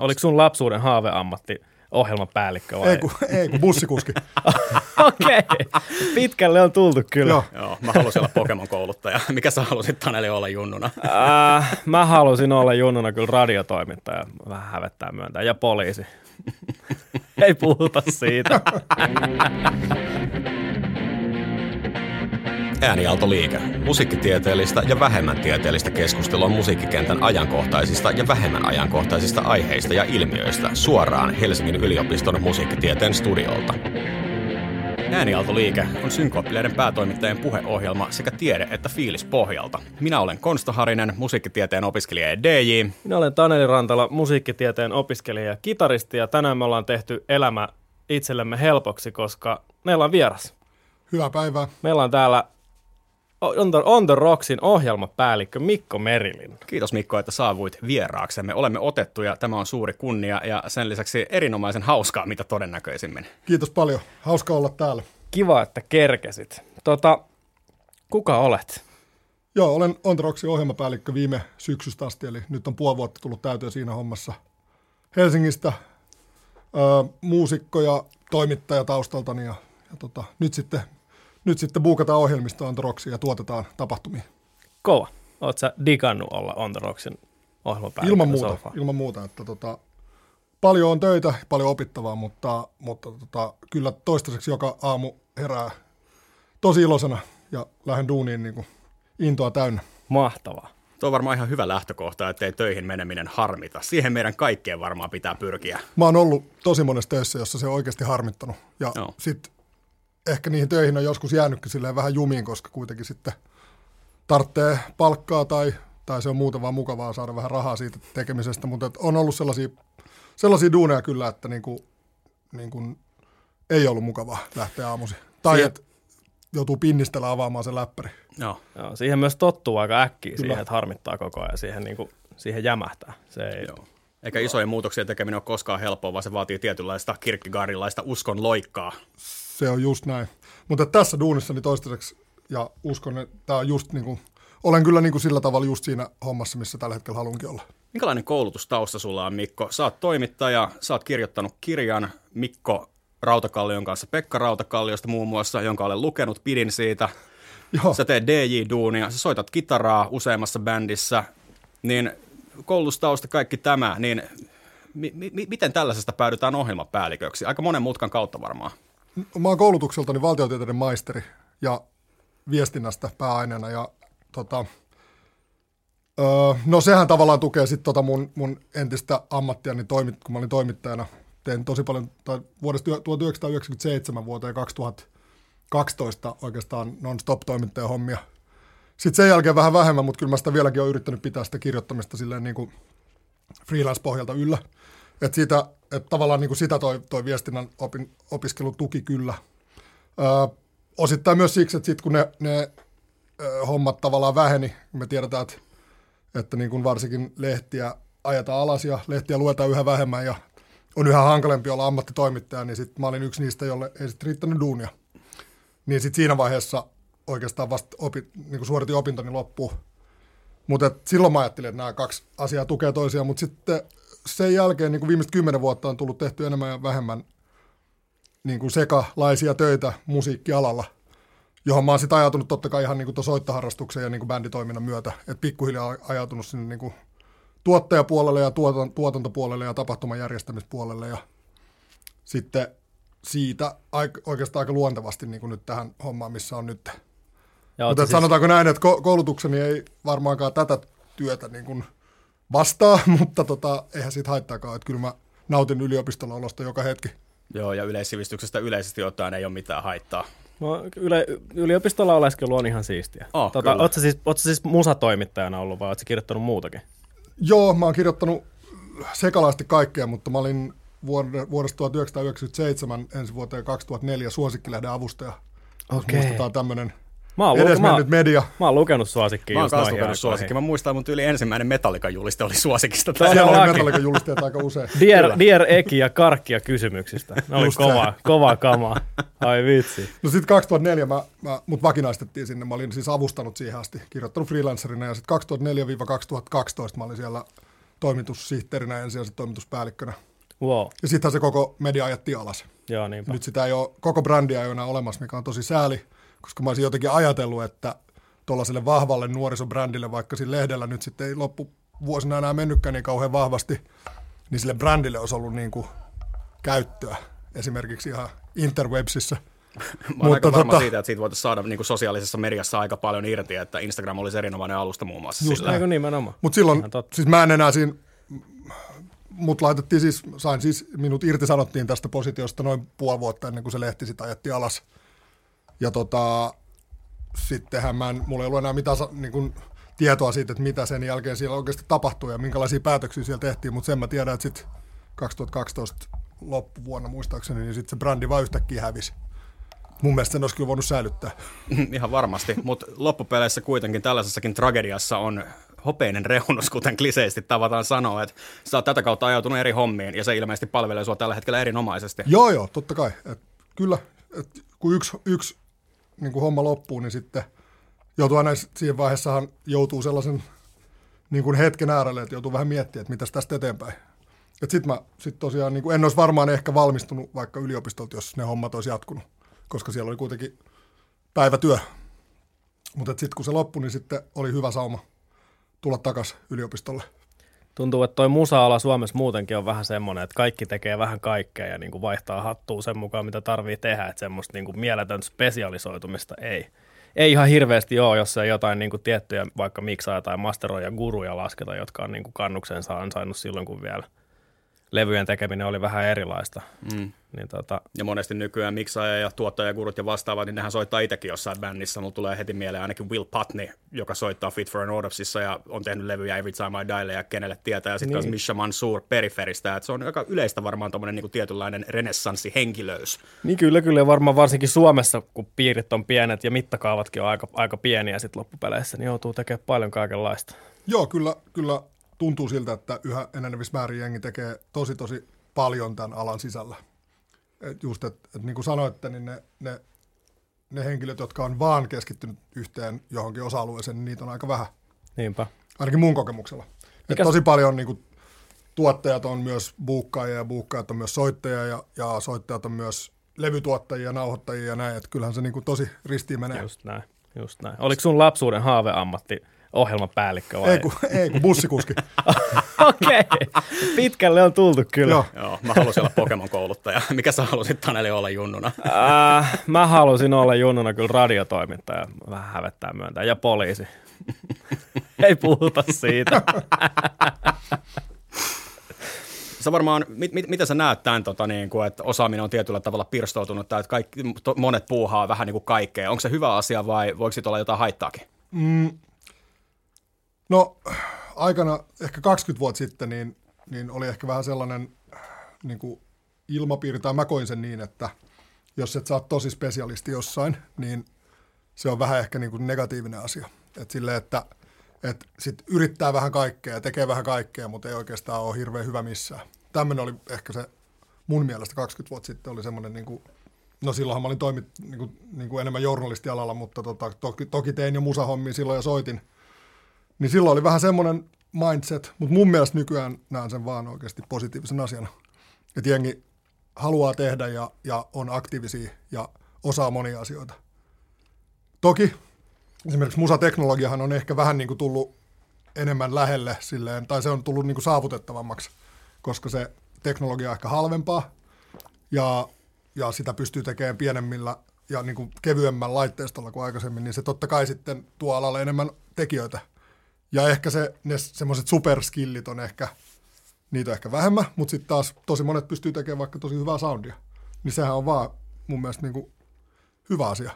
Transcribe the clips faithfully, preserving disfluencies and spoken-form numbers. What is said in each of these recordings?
Oliko sun lapsuuden haaveammatti ohjelman päällikkö vai? Ei kun, ei, kun bussikuski. Okei, okay. Pitkälle on tultu kyllä. Joo. Joo, mä halusin olla Pokemon-kouluttaja. Mikä sä halusit, Taneli, olla junnuna? äh, mä halusin olla junnuna kyllä radiotoimittaja. Vähän hävettää myöntää. Ja poliisi. Ei puhuta siitä. Äänialtoliike. Musiikkitieteellistä ja vähemmän tieteellistä keskustelua musiikkikentän ajankohtaisista ja vähemmän ajankohtaisista aiheista ja ilmiöistä suoraan Helsingin yliopiston musiikkitieteen studiolta. Äänialtoliike on Synkooppileiden päätoimittajien puheohjelma sekä tiede- että fiilispohjalta. Minä olen Konsta Harinen, musiikkitieteen opiskelija ja D J. Minä olen Taneli Rantala, musiikkitieteen opiskelija ja kitaristi, ja tänään me ollaan tehty elämä itsellemme helpoksi, koska meillä on vieras. Hyvää päivää. Meillä on täällä On the, on the Rocksin ohjelmapäällikkö Mikko Merilinna. Kiitos Mikko, että saavuit vieraaksemme. Olemme otettu ja tämä on suuri kunnia ja sen lisäksi erinomaisen hauskaa, mitä todennäköisimmin. Kiitos paljon. Hauska olla täällä. Kiva, että kerkesit. Tota, kuka olet? Joo, olen On the Rocksin ohjelmapäällikkö viime syksystä asti, eli nyt on puoli vuotta tullut täyteen siinä hommassa Helsingistä. Öö, muusikko ja toimittaja taustaltani ja, ja tota, nyt sitten... Nyt sitten buukataan ohjelmistoa On the Rocksia ja tuotetaan tapahtumia. Kova. Oletko sä digannut olla On the Rocksin ohjelmapäällikkö? Ilman muuta. Sofa? Ilman muuta. Että tota, paljon on töitä, paljon opittavaa, mutta, mutta tota, kyllä toistaiseksi joka aamu herää tosi iloisena ja lähden duuniin niin kuin intoa täynnä. Mahtavaa. Tuo on varmaan ihan hyvä lähtökohta, ettei töihin meneminen harmita. Siihen meidän kaikkeen varmaan pitää pyrkiä. Mä oon ollut tosi monessa töissä, jossa se on oikeasti harmittanut. Ja no. sit... Ehkä niihin töihin on joskus jäänytkin silleen vähän jumiin, koska kuitenkin sitten tarvitsee palkkaa tai, tai se on muuta vaan mukavaa saada vähän rahaa siitä tekemisestä. Mutta on ollut sellaisia, sellaisia duuneja kyllä, että niinku, niinku ei ollut mukavaa lähteä aamuisin. Tai että joutuu pinnistellä avaamaan se läppäri. Joo. Joo, siihen myös tottuu aika äkkiä kyllä. Siihen, että harmittaa koko ajan. Siihen, niinku, siihen jämähtää. Se ei... Joo. Eikä isoja muutoksia tekeminen ole koskaan helppoa, vaan se vaatii tietynlaista kirkkigaarilaista uskon loikkaa. Se on just näin. Mutta tässä duunissa niin toistaiseksi, ja uskon, että tämä on just niin kuin, olen kyllä niin kuin sillä tavalla just siinä hommassa, missä tällä hetkellä haluankin olla. Minkälainen koulutustausta sulla on, Mikko? Sä oot toimittaja, sä oot kirjoittanut kirjan Mikko Rautakallion kanssa, Pekka Rautakalliosta muun muassa, jonka olen lukenut, pidin siitä. Joo. Sä teet D J-duunia, sä soitat kitaraa useammassa bändissä, niin koulutustausta kaikki tämä, niin mi- mi- miten tällaisesta päädytään ohjelmapäälliköksi? Aika monen mutkan kautta varmaan. Mä oon koulutukseltani valtiotieteiden maisteri ja viestinnästä pääaineena ja tota, öö, no sehän tavallaan tukee sitten tota mun, mun entistä ammattiani, toimit, kun mä olin toimittajana. Tein tosi paljon, tai vuodesta tuhatyhdeksänsataayhdeksänkymmentäseitsemän vuoteen kaksituhattakaksitoista oikeastaan non-stop toimittajahommia. Sitten sen jälkeen vähän vähemmän, mutta kyllä mä sitä vieläkin olen yrittänyt pitää sitä kirjoittamista silleen niin kuin freelance-pohjalta yllä. Että siitä, että tavallaan niin kuin sitä toi, toi viestinnän opin, opiskelu tuki kyllä. Öö, osittain myös siksi, että sit kun ne, ne ö, hommat tavallaan väheni, me tiedetään, että, että niin kuin varsinkin lehtiä ajetaan alas ja lehtiä luetaan yhä vähemmän ja on yhä hankalempi olla ammattitoimittaja, niin sitten mä olin yksi niistä, jolle ei sitten riittänyt duunia. Niin sitten siinä vaiheessa oikeastaan vasta opi, niin kuin suoritin opintoni loppuun. Mutta silloin mä ajattelin, että nämä kaksi asiaa tukee toisiaan, mutta sitten... Sen jälkeen niin kuin viimeiset kymmenen vuotta on tullut tehty enemmän ja vähemmän niin kuin sekalaisia töitä musiikkialalla, johon mä oon sitten ajautunut totta kai ihan niin kuin soittoharrastuksen ja niin kuin bänditoiminnan myötä. Et pikkuhiljaa ajautunut sinne niin kuin tuottajapuolelle ja tuotantopuolelle ja tapahtuman järjestämispuolelle. Ja sitten siitä oikeastaan aika luontevasti niin kuin nyt tähän hommaan, missä on nyt. Mutta siis... sanotaanko näin, että koulutukseni ei varmaankaan tätä työtä... Niin kuin vastaa, mutta tota, eihän siitä haittaakaan, että kyllä mä nautin yliopistolla olosta joka hetki. Joo, ja yleissivistyksestä yleisesti jotain ei ole mitään haittaa. No, yle, yliopistolla oleskelu on ihan siistiä. Oh, tota, ootko siis, siis musatoimittajana ollut vai ootko kirjoittanut muutakin? Joo, mä oon kirjoittanut sekalaisesti kaikkea, mutta mä olin vuodesta tuhatyhdeksänsataayhdeksänkymmentäseitsemän ensi vuoteen kaksituhattaneljä Suosikki-lehden avustaja. Okay. Muistetaan tämmöinen. Mä oon, lu- mä, media. mä oon lukenut Suosikkiin. Mä oon kanssa lukenut Suosikkiin. Mä muistan, mun tyyli ensimmäinen Metallikan juliste oli Suosikista. Siellä oli Metallikan julisteet aika usein. Dier, Dier Eki ja Karkkia kysymyksistä. Ne oli kovaa, kovaa kamaa. Ai vitsi. No sit kaksituhattaneljä mä, mä, mut vakinaistettiin sinne. Mä olin siis avustanut siihen asti, kirjoittanut freelancerina. Ja sit kaksituhattaneljä kaksituhattakaksitoista mä olin siellä toimitussihteerinä ensin ja sitten toimituspäällikkönä. Wow. Ja sittenhän se koko media ajettiin alas. Joo, niinpä. Nyt sitä ei ole, koko brändiä ei ole enää olemassa, mikä on tosi sääli, koska mä olisin jotenkin ajatellut, että tuollaiselle vahvalle nuorisobrändille, vaikka siinä lehdellä nyt sitten ei loppuvuosina enää mennytkään niin kauhean vahvasti, niin sille brändille olisi ollut niin kuin käyttöä esimerkiksi ihan interwebsissä. Mä olen aika varma tota... siitä, että siitä voitaisiin saada niin kuin sosiaalisessa mediassa aika paljon irti, että Instagram olisi erinomainen alusta muun muassa. Just sillä. Eikö nimenomaan. Mutta silloin, siis mä en enää siinä, mut laitettiin siis, sain siis, minut irtisanottiin tästä positiosta noin puoli vuotta ennen kuin se lehti sitä ajettiin alas. Ja tota, sittenhän mä en, mulla ei ollut enää mitään niin kuin tietoa siitä, että mitä sen jälkeen siellä oikeasti tapahtui ja minkälaisia päätöksiä siellä tehtiin, mutta sen mä tiedän, että sitten kaksituhattakaksitoista loppuvuonna muistaakseni, niin sitten se brändi vaan yhtäkkiä hävisi. Mun mielestä sen olisi kyllä voinut säilyttää. Ihan varmasti, mutta loppupeleissä kuitenkin tällaisessakin tragediassa on hopeinen reunus, kuten kliseisesti tavataan sanoa, että sä oot tätä kautta ajautunut eri hommiin ja se ilmeisesti palvelee sua tällä hetkellä erinomaisesti. Joo, joo, totta kai. Et kyllä, et kun yksi, yksi niin kun homma loppuu, niin sitten joutuu aina siihen vaiheessahan joutuu sellaisen niin kun hetken äärelle, että joutuu vähän miettimään, että mitäs tästä eteenpäin. Et sit mä sit tosiaan niin kun en olisi varmaan ehkä valmistunut vaikka yliopistolta, jos ne hommat olisi jatkunut. Koska siellä oli kuitenkin päivätyö. Mutta sitten kun se loppui, niin sitten oli hyvä sauma tulla takaisin yliopistolle. Tuntuu, että toi musa-ala Suomessa muutenkin on vähän semmoinen, että kaikki tekee vähän kaikkea ja niin kuin vaihtaa hattua sen mukaan, mitä tarvii tehdä. Että semmoista niin kuin mieletöntä spesialisoitumista ei. Ei ihan hirveästi ole, jos ei jotain niin kuin tiettyjä vaikka miksaa tai masteroja, guruja lasketa, jotka on niin kuin kannuksensa ansainnut silloin, kun vielä levyjen tekeminen oli vähän erilaista. Mm. Niin, tota... Ja monesti nykyään miksaaja ja tuottajagurut ja vastaavat, niin nehän soittaa itsekin jossain bändissä. Mulla tulee heti mieleen ainakin Will Putney, joka soittaa Fit for an Autopsyssa ja on tehnyt levyjä Every Time I Dielle ja kenelle tietää. Ja sitten niin. Myös Misha Mansour Periferistä. Et se on aika yleistä varmaan tuommoinen niinku tietynlainen renessanssihenkilöys. Niin kyllä, kyllä varmaan varsinkin Suomessa, kun piirit on pienet ja mittakaavatkin on aika, aika pieniä sit loppupeleissä, niin joutuu tekemään paljon kaikenlaista. Joo, kyllä, kyllä. Tuntuu siltä, että yhä enenevissä määrin jengi tekee tosi, tosi paljon tämän alan sisällä. Et just, että et niin kuin sanoitte, niin ne, ne, ne henkilöt, jotka on vaan keskittynyt yhteen johonkin osa-alueeseen, niin niitä on aika vähän. Niinpä. Ainakin mun kokemuksella. Mikä... Tosi paljon niin kuin, tuottajat on myös buukkaajia ja buukkaajat on myös soittajia ja, ja soittajat on myös levytuottajia ja nauhoittajia ja näin. Että kyllähän se niin kuin, tosi ristiin menee. Just näin, just näin. Oliko sun lapsuuden haaveammatti? Ohjelmapäällikkö vai? Ei kun, ei, kun bussikuski. Okei, okay. Pitkälle on tultu kyllä. Joo. Joo, mä halusin olla Pokemon-kouluttaja. Mikä sä halusit, Taneli, olla junnuna? äh, mä halusin olla junnuna kyllä radiotoimittaja. Vähän hävettää myöntää. Ja poliisi. Ei puhuta siitä. Sä varmaan, mit, mit, mitä sä näet tämän, tota, niin kuin, että osaaminen on tietyllä tavalla pirstoutunut, tai että kaikki, to, monet puuhaa vähän niin kuin kaikkea. Onko se hyvä asia vai voiko siitä olla jotain haittaakin? Mm. No aikana, ehkä kaksikymmentä vuotta sitten, niin, niin oli ehkä vähän sellainen niin kuin ilmapiiri, tai mä koin sen niin, että jos et sä oot tosi spesialisti jossain, niin se on vähän ehkä niin kuin negatiivinen asia. Et silleen, että et sit yrittää vähän kaikkea ja tekee vähän kaikkea, mutta ei oikeastaan ole hirveän hyvä missään. Tämmöinen oli ehkä se, mun mielestä kaksikymmentä vuotta sitten oli semmoinen, niin kuin, no silloinhan mä olin toimit, niin kuin, niin kuin enemmän journalistialalla, mutta tota, toki, toki tein jo musahommia silloin ja soitin. Niin silloin oli vähän semmoinen mindset, mutta mun mielestä nykyään näen sen vaan oikeasti positiivisen asiana. Että jengi haluaa tehdä ja, ja on aktiivisia ja osaa monia asioita. Toki esimerkiksi musateknologiahan on ehkä vähän niin kuin tullut enemmän lähelle silleen, tai se on tullut niin kuin saavutettavammaksi, koska se teknologia on ehkä halvempaa ja, ja sitä pystyy tekemään pienemmillä ja niin kuin kevyemmän laitteistolla kuin aikaisemmin, niin se totta kai sitten tuo alalle enemmän tekijöitä. Ja ehkä se, ne semmoiset superskillit on ehkä, niitä on ehkä vähemmän, mutta sitten taas tosi monet pystyy tekemään vaikka tosi hyvää soundia. Niin sehän on vaan mun mielestä niin kuin hyvä asia.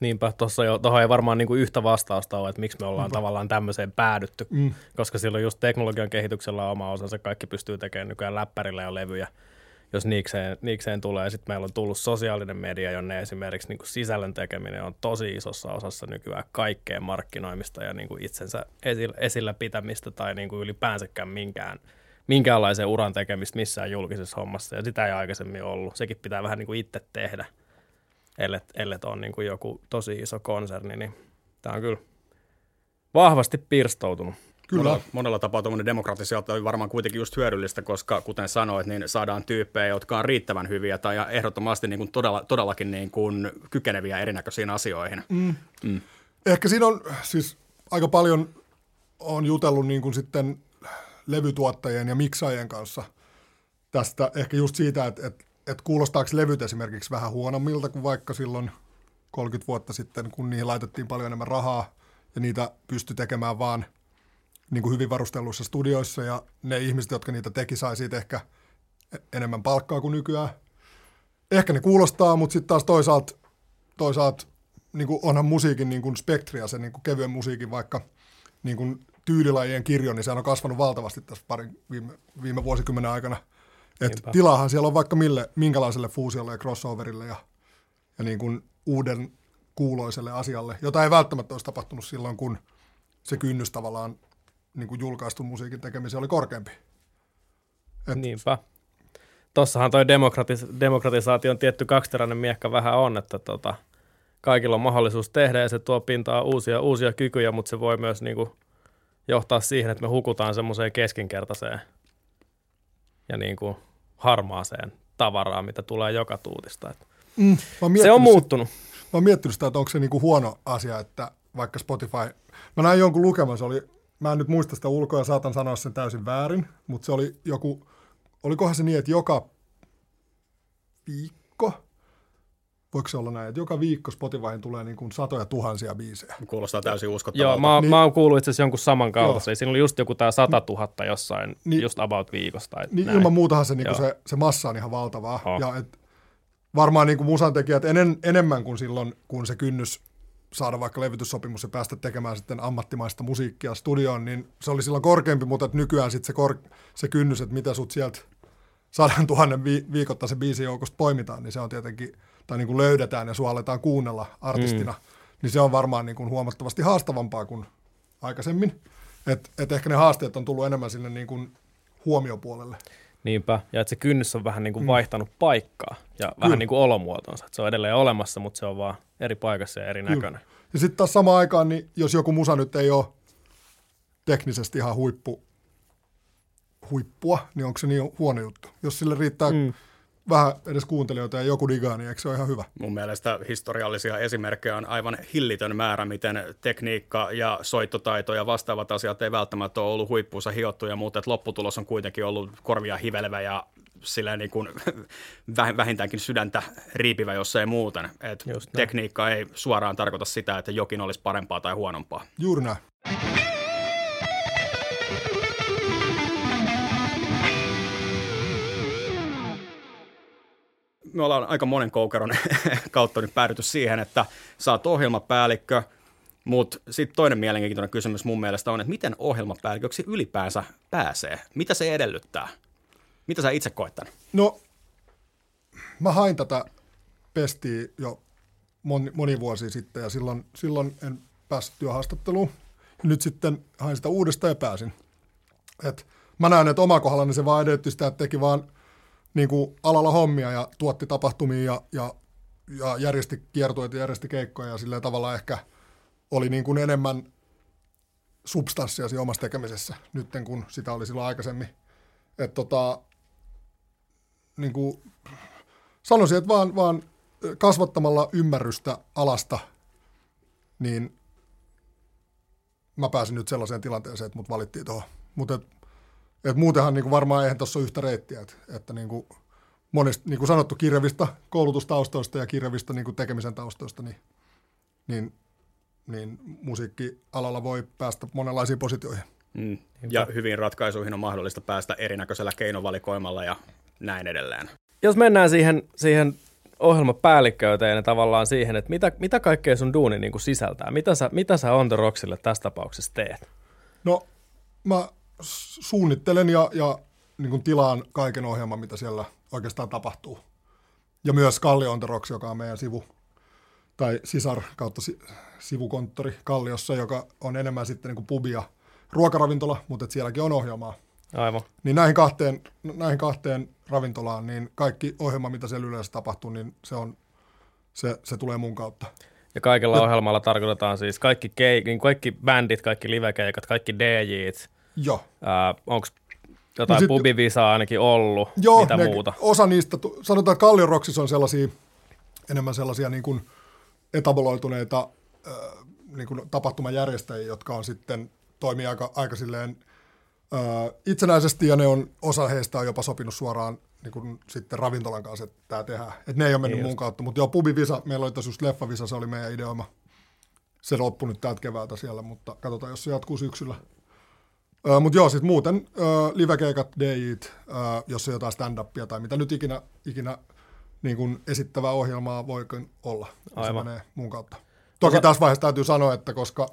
Niinpä, tuossa jo, tuohon ei varmaan niin kuin yhtä vastausta ole, että miksi me ollaan Niinpä. tavallaan tämmöiseen päädytty, mm. koska silloin just teknologian kehityksellä on oma osansa, kaikki pystyy tekemään nykyään läppärillä ja levyjä, jos niikseen, niikseen tulee. Sitten meillä on tullut sosiaalinen media, jonne esimerkiksi niin kuin sisällön tekeminen on tosi isossa osassa nykyään kaikkeen markkinoimista ja niin kuin itsensä esillä, esillä pitämistä tai niin kuin ylipäänsäkään minkään, minkäänlaisen uran tekemistä missään julkisessa hommassa. Ja sitä ei aikaisemmin ollut. Sekin pitää vähän niin kuin itse tehdä, ellet, ellet on niin kuin joku tosi iso konserni. Niin tämä on kyllä vahvasti pirstoutunut. Kyllä. Monella, monella tapaa tuommoinen demokratisaatio on varmaan kuitenkin just hyödyllistä, koska kuten sanoit, niin saadaan tyyppejä, jotka on riittävän hyviä tai ehdottomasti niin kuin todella, todellakin niin kuin kykeneviä erinäköisiin asioihin. Mm. Mm. Ehkä siinä on siis aika paljon on jutellut niin kuin sitten levytuottajien ja miksaajien kanssa tästä ehkä just siitä, että, että, että kuulostaako levyt esimerkiksi vähän huonommilta kuin vaikka silloin kolmekymmentä vuotta sitten, kun niihin laitettiin paljon enemmän rahaa ja niitä pystyi tekemään vaan niin kuin hyvin varustelluissa studioissa ja ne ihmiset, jotka niitä teki, sai siitä ehkä enemmän palkkaa kuin nykyään. Ehkä ne kuulostaa, mutta sitten taas toisaalta, toisaalta niin kuin onhan musiikin niin kuin spektri ja se niin kuin kevyen musiikin vaikka niin kuin tyylilajien kirjo, niin sehän on kasvanut valtavasti tässä parin viime, viime vuosikymmenen aikana. Et tilahan siellä on vaikka mille, minkälaiselle fuusiolle ja crossoverille ja, ja niin kuin uuden kuuloiselle asialle, jota ei välttämättä olisi tapahtunut silloin, kun se kynnys tavallaan niin kuin julkaistun musiikin tekemiseen oli korkeampi. Et... Niinpä. Tossahan toi demokratis- demokratisaation tietty kaksiteräinen miekka vähän on, että tota, kaikilla on mahdollisuus tehdä ja se tuo pintaan uusia, uusia kykyjä, mutta se voi myös niin kuin johtaa siihen, että me hukutaan semmoiseen keskinkertaiseen ja niin kuin harmaaseen tavaraan, mitä tulee joka tuutista. Mm, se on muuttunut. Mä oon miettinyt sitä, että onko se niin kuin huono asia, että vaikka Spotify... Mä näin jonkun lukeman, se oli... Mä en nyt muista sitä ulkoa ja saatan sanoa sen täysin väärin, mutta se oli joku, olikohan se niin, että joka viikko, voiko se olla näin, että joka viikko Spotifyhin tulee niin kuin satoja tuhansia biisejä. Kuulostaa täysin uskottavalta. Joo, mä, niin, mä oon kuullut itse asiassa jonkun samankaltaisen. Siinä oli just joku tää satatuhatta jossain, niin, just about viikosta. Niin näin. Ilman muutahan se, niin kuin se, se massa on ihan valtavaa. Oh. Ja et, varmaan niin kuin musantekijät enen, enemmän kuin silloin, kun se kynnys saada vaikka levytyssopimus ja päästä tekemään sitten ammattimaista musiikkia studioon, niin se oli silloin korkeampi, mutta että nykyään sitten se, kor- se kynnys, että mitä sut sieltä sadan tuhannen vi- viikoittaisen biisin joukosta poimitaan, niin se on tietenkin, tai niin kuin löydetään ja sua aletaan kuunnella artistina, mm. niin se on varmaan niin kuin huomattavasti haastavampaa kuin aikaisemmin. Että et ehkä ne haasteet on tullut enemmän sinne niin kuin huomiopuolelle. Niinpä, ja että se kynnys on vähän niin kuin vaihtanut mm. paikkaa ja Kyllä. vähän niin kuin olomuotonsa. Että se on edelleen olemassa, mutta se on vaan eri paikassa ja eri näköinen. Ja sitten taas samaan aikaan, niin jos joku musa nyt ei ole teknisesti ihan huippu, huippua, niin onko se niin huono juttu? Jos sille riittää mm. vähän edes kuuntelijoita ja joku digaa, niin eikö se ole ihan hyvä? Mun mielestä historiallisia esimerkkejä on aivan hillitön määrä, miten tekniikka ja soittotaito ja vastaavat asiat ei välttämättä ole ollut huippuunsa hiottuja, mutta että lopputulos on kuitenkin ollut korvia hivelevä ja sillä niin kuin vähintäänkin sydäntä riipivä, jos ei muuten. Et tekniikka ei suoraan tarkoita sitä, että jokin olisi parempaa tai huonompaa. Juuri näin. Me ollaan aika monen koukeron kautta nyt päädytty siihen, että sä oot ohjelmapäällikkö, mutta sitten toinen mielenkiintoinen kysymys mun mielestä on, että miten ohjelmapäälliköksi ylipäänsä pääsee? Mitä se edellyttää? Mitä sä itse koet tämän? No, mä hain tätä pestiä jo moni, moni vuosi sitten ja silloin, silloin en päässyt työhaastatteluun. Nyt sitten hain sitä uudestaan ja pääsin. Et mä näen, että oma kohdallani se vaan edellytti sitä, että teki vaan niin kuin alalla hommia ja tuotti tapahtumia ja, ja, ja järjesti kiertueita ja järjesti keikkoja ja sillä tavalla ehkä oli niin kuin enemmän substanssia siinä omassa tekemisessä nyt, kun sitä oli silloin aikaisemmin. Että tota, niin kuin sanoisin, että vaan, vaan kasvattamalla ymmärrystä alasta, niin mä pääsin nyt sellaiseen tilanteeseen, että mut valittiin tuohon. Mutta et, et muutenhan niin kuin varmaan eihän tuossa ole yhtä reittiä, että, että niin kuin monista, niin kuin sanottu, kirjavista koulutustaustoista ja kirjavista niin kuin tekemisen taustoista, niin, niin, niin musiikkialalla voi päästä monenlaisiin positioihin. Mm. Ja hyviin ratkaisuihin on mahdollista päästä erinäköisellä keinovalikoimalla ja näin edelleen. Jos mennään siihen, siihen ohjelmapäällikköyteen ja tavallaan siihen, että mitä, mitä kaikkea sun duuni niin kuin sisältää? Mitä sä, mitä sä On the Rocksille tässä tapauksessa teet? No mä suunnittelen ja, ja niin kuin tilaan kaiken ohjelman, mitä siellä oikeastaan tapahtuu. Ja myös Kalli On the Rocks, joka on meidän sivu tai sisar kautta si, sivukonttori Kalliossa, joka on enemmän sitten niin kuin pubia. Ruokaravintola, mutta et sielläkin on ohjelmaa. Aivan. Niin näihin kahteen, näihin kahteen ravintolaan, niin kaikki ohjelma, mitä siellä yleensä tapahtuu, niin se, on, se, se tulee mun kautta. Ja kaikella no. ohjelmalla tarkoitetaan siis kaikki, keik, niin kaikki bändit, kaikki livekeikat, kaikki D J:t. Joo. Äh, onko jotain no pubivisaa ainakin ollut? Joo, mitä ne, muuta? Osa niistä, sanotaan, että Kallion Roksissa on sellaisia, enemmän sellaisia niin kuin etaboloituneita äh, niin kuin tapahtumajärjestäjiä, jotka on sitten toimii aika, aika silleen äh, itsenäisesti, ja ne on, osa heistä on jopa sopinut suoraan niin kuin sitten ravintolan kanssa, että tämä tehdään. Että ne ei ole mennyt ei mun just. kautta, mutta joo, pubivisa, meillä oli tässä just leffavisa, se oli meidän ideoima. Se loppui nyt täältä keväältä siellä, mutta katsotaan, jos se jatkuu syksyllä. Äh, mutta joo, sitten muuten äh, livekeikat, D J:t, äh, jos on jotain stand-upia tai mitä nyt ikinä, ikinä niin kuin esittävää ohjelmaa voiko olla. Aivan. Se menee mun kautta. Toki Osa... tässä vaiheessa täytyy sanoa, että koska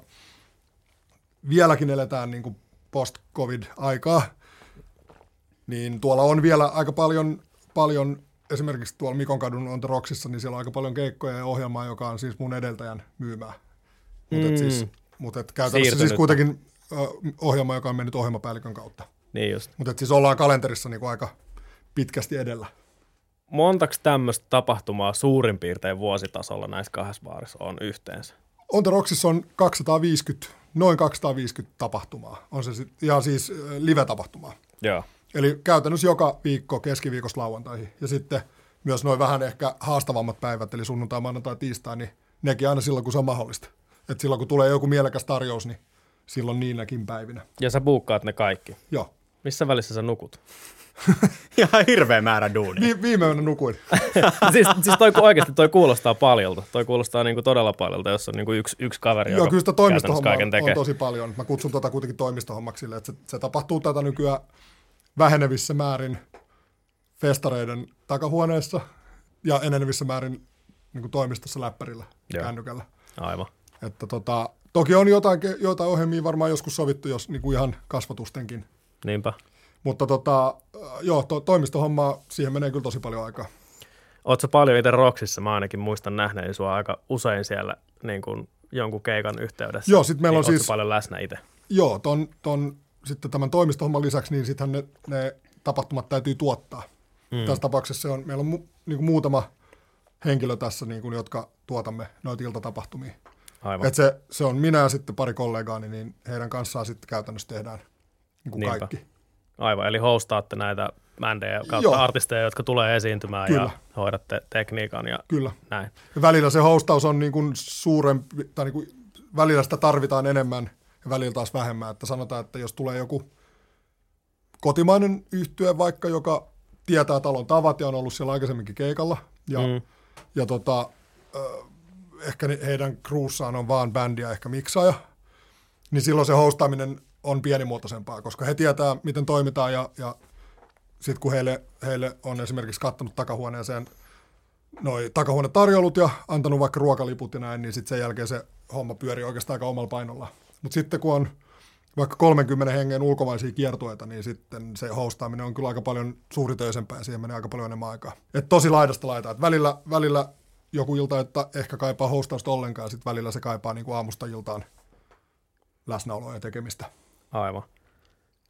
vieläkin eletään niin kuin post-covid-aikaa, niin tuolla on vielä aika paljon, paljon esimerkiksi tuolla Mikonkadun On the Rocksissa, niin siellä on aika paljon keikkoja ja ohjelmaa, joka on siis mun edeltäjän myymää. Mm. Mutta siis, mut käytännössä siis kuitenkin ohjelma, joka on mennyt ohjelmapäällikön kautta. Niin just. Mutta siis ollaan kalenterissa niin kuin aika pitkästi edellä. Montako tämmöistä tapahtumaa suurin piirtein vuositasolla näissä kahdessa baarissa on yhteensä? On the Rocksissa on kaksisataaviisikymmentä, noin kaksisataaviisikymmentä tapahtumaa. On se sit, ja siis live-tapahtumaa. Joo. Eli käytännössä joka viikko keskiviikossa lauantaihin. Ja sitten myös noin vähän ehkä haastavammat päivät, eli sunnuntai, maanantai, tiistai, niin nekin aina silloin, kun se on mahdollista. Et silloin, kun tulee joku mielekäs tarjous, niin silloin niinäkin päivinä. Ja sä buukkaat ne kaikki? Joo. Missä välissä sä nukut? Ihan hirveä määrä duunia. Vi- viime yönä nukuin. siis, siis toi oikeasti toi kuulostaa paljolta. Toi kuulostaa niinku todella paljolta, jos on niinku yksi, yksi kaveri, joo, joka kyllä sitä toimistohommaa on tosi paljon. Mä kutsun tota kuitenkin toimistohommaksi silleen, että se, se tapahtuu tätä nykyään vähenevissä määrin festareiden takahuoneessa ja enenevissä määrin niinku toimistossa läppärillä, joo, kännykällä. Aivan. Että tota, toki on jotain, jotain ohjelmia varmaan joskus sovittu, jos niinku ihan kasvatustenkin. Niinpä. Mutta tota, joo, to, toimistohommaa, siihen menee kyllä tosi paljon aikaa. Ootko paljon itse Roksissa? Mä ainakin muistan nähneeni sua aika usein siellä niin kuin jonkun keikan yhteydessä. Joo, sit meillä niin on siis... paljon läsnä itse? Joo, ton, ton, sitten tämän toimistohomman lisäksi, niin sittenhän ne, ne tapahtumat täytyy tuottaa. Mm. Tässä tapauksessa se on, meillä on mu, niin kuin muutama henkilö tässä, niin kuin, jotka tuotamme noita iltatapahtumia. Aivan. Et se, se on minä ja sitten pari kollegaani, niin heidän kanssaan sitten käytännössä tehdään niin kuin kaikki. Aivan, eli hostaatte näitä bändejä kautta, joo, artisteja, jotka tulee esiintymään, kyllä, ja hoidatte tekniikan ja kyllä, näin. Ja välillä se hostaus on niin kuin suurempi, tai niin kuin välillä sitä tarvitaan enemmän ja välillä taas vähemmän. Että sanotaan, että jos tulee joku kotimainen yhtye vaikka, joka tietää talon tavat ja on ollut siellä aikaisemminkin keikalla, ja, mm. ja tota, ehkä heidän crewssaan on vaan bändi ja ehkä miksaaja, niin silloin se hostaaminen on pienimuotoisempaa, koska he tietää, miten toimitaan, ja, ja sitten kun heille, heille on esimerkiksi kattanut takahuoneeseen noi takahuonetarjoulut ja antanut vaikka ruokaliput ja näin, niin sitten sen jälkeen se homma pyörii oikeastaan aika omalla painolla. Mutta sitten kun on vaikka kolmenkymmenen hengen ulkomaisia kiertueita, niin sitten se hostaaminen on kyllä aika paljon suuritöisempää, ja siihen menee aika paljon enemmän aikaa. Et tosi laidasta laitaa. Et välillä, välillä joku ilta, että ehkä kaipaa hostausta ollenkaan, ja sitten välillä se kaipaa niinku aamusta iltaan läsnäoloa ja tekemistä. Aivan.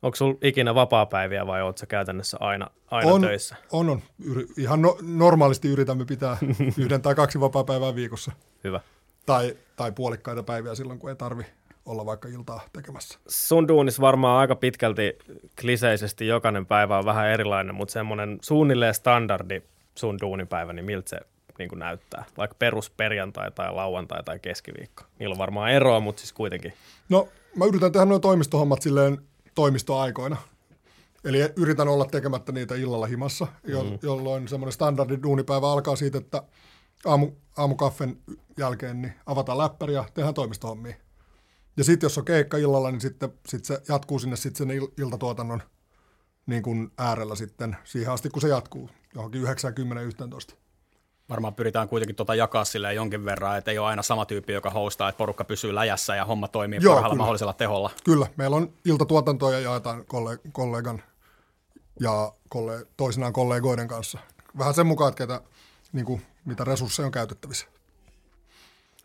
Onko sinulla ikinä vapaapäiviä vai oletko käytännössä aina, aina on, töissä? On, on. Yri, ihan no, normaalisti yritämme pitää yhden tai kaksi vapaapäivää viikossa. Hyvä. Tai, tai puolikkaita päiviä silloin, kun ei tarvitse olla vaikka iltaa tekemässä. Sun duunis varmaan aika pitkälti kliseisesti jokainen päivä on vähän erilainen, mutta semmoinen suunnilleen standardi sun duunipäivä, niin miltä se niin kuin näyttää? Vaikka perusperjantai tai lauantai tai keskiviikko. Niillä on varmaan eroa, mutta siis kuitenkin. No, mä yritän tehdä nuo toimistohommat silleen toimistoaikoina. Eli yritän olla tekemättä niitä illalla himassa, jo- mm. jolloin semmoinen standardi duunipäivä alkaa siitä, että aamu, aamukaffen jälkeen niin avataan läppäri ja tehdään toimistohommia. Ja sitten jos on keikka illalla, niin sitten sit se jatkuu sinne sit sen il- iltatuotannon niin kun äärellä sitten siihen asti, kun se jatkuu johonkin yhdeksän, kymmenen, yksitoista. Varmaan pyritään kuitenkin tuota jakaa silleen jonkin verran, että ei ole aina sama tyyppi, joka hostaa, että porukka pysyy läjässä ja homma toimii, joo, parhaalla, kyllä, mahdollisella teholla. Kyllä, meillä on iltatuotantoa ja jaetaan kolle- kollegan ja kolle- toisinaan kollegoiden kanssa. Vähän sen mukaan, että ketä, niin kuin, mitä resursseja on käytettävissä.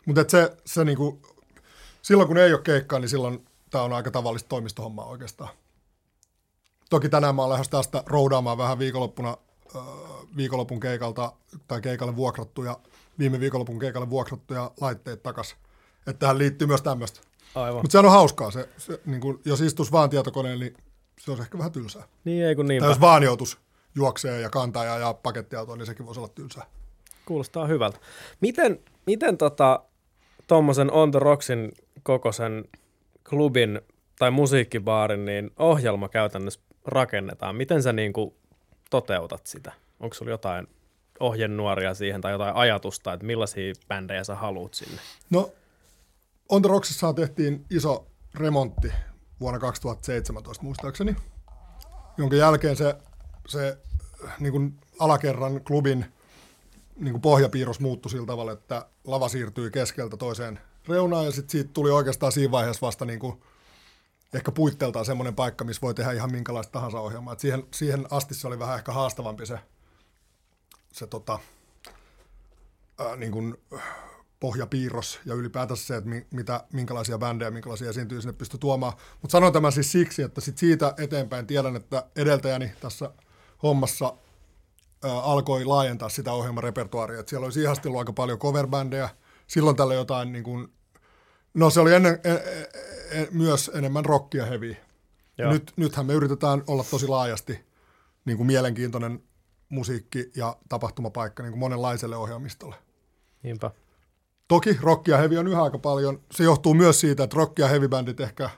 Mutta se, se, niin kuin, silloin kun ei ole keikkaa, niin silloin tämä on aika tavallista toimistohommaa oikeastaan. Toki tänään mä olen lähes tästä roudaamaan vähän viikonloppuna. Viikonlopun keikalta tai keikalle vuokrattuja viime viikonlopun keikalle vuokrattuja laitteet takaisin. Että tähän liittyy myös tämmöistä. Aivan. Mutta sehän on hauskaa. Se, se, niin kun, jos istuisi vaan tietokoneen, niin se olisi ehkä vähän tylsää. Niin ei kun niinpä. Tai jos vaan joutuisi juokseen ja kantaa ja ajaa pakettiautoon, niin sekin voisi olla tylsää. Kuulostaa hyvältä. Miten, miten tota, tommosen On the Rocksin kokoisen klubin tai musiikkibaarin niin ohjelma käytännössä rakennetaan? Miten sä niin kuin toteutat sitä? Onko sulla jotain ohjenuoria siihen tai jotain ajatusta, että millaisia bändejä sä haluat sinne? No, On the Rocksissa tehtiin iso remontti vuonna kaksituhattaseitsemäntoista muistaakseni, jonka jälkeen se, se niin kuin alakerran klubin niin kuin pohjapiirros muuttui sillä tavalla, että lava siirtyi keskeltä toiseen reunaan ja sitten siitä tuli oikeastaan siinä vaiheessa vasta niin kuin ehkä puitteeltaan semmoinen paikka, missä voi tehdä ihan minkälaista tahansa ohjelmaa. Et siihen, siihen asti se oli vähän ehkä haastavampi se, se tota, ää, niin kuin pohjapiirros ja ylipäätänsä se, että mitä, minkälaisia bändejä, minkälaisia esiintyjä sinne pystyi tuomaan. Mutta sanon tämän siis siksi, että sit siitä eteenpäin tiedän, että edeltäjäni tässä hommassa ää, alkoi laajentaa sitä ohjelman repertuaaria. Et siellä olisi ihastellut aika paljon coverbändejä. Silloin tällä jotain niin kuin, no se oli ennen, en, en, myös enemmän rockia heviä. Nyt, nythän me yritetään olla tosi laajasti niin kuin mielenkiintoinen musiikki- ja tapahtumapaikka niin kuin monenlaiselle ohjelmistolle. Niinpä. Toki rockia heviä on yhä aika paljon. Se johtuu myös siitä, että rockia heavy-bändit ehkä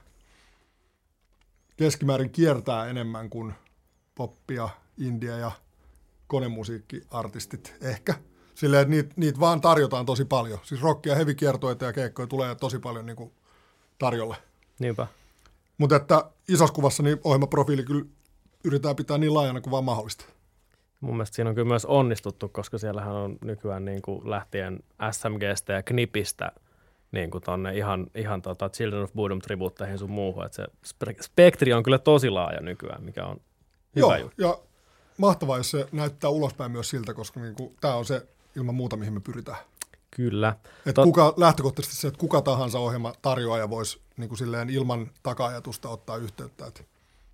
keskimäärin kiertää enemmän kuin poppia, india ja konemusiikkiartistit ehkä. Silleen, että niitä, niitä vaan tarjotaan tosi paljon. Siis rockia, heavy-kiertoita ja keikkoja tulee tosi paljon niin kuin tarjolle. Niinpä. Mutta että isossa kuvassa niin ohjelmaprofiili kyllä yritetään pitää niin laajana kuin vaan mahdollista. Mun mielestä siinä on kyllä myös onnistuttu, koska siellähän on nykyään niin kuin lähtien S M G:stä ja Knipistä niin kuin tonne ihan, ihan tota Children of Bodom -tribuutteihin sun muuhun. Että se spektri on kyllä tosi laaja nykyään, mikä on hyvä juttu. Joo, ja mahtavaa, jos se näyttää ulospäin myös siltä, koska niin kuin tämä on se ilman muuta, mihin me pyritään. Kyllä. Et Tot... kuka, lähtökohtaisesti se, että kuka tahansa ohjelma tarjoaja voisi niin kuin silleen ilman taka-ajatusta ottaa yhteyttä. Että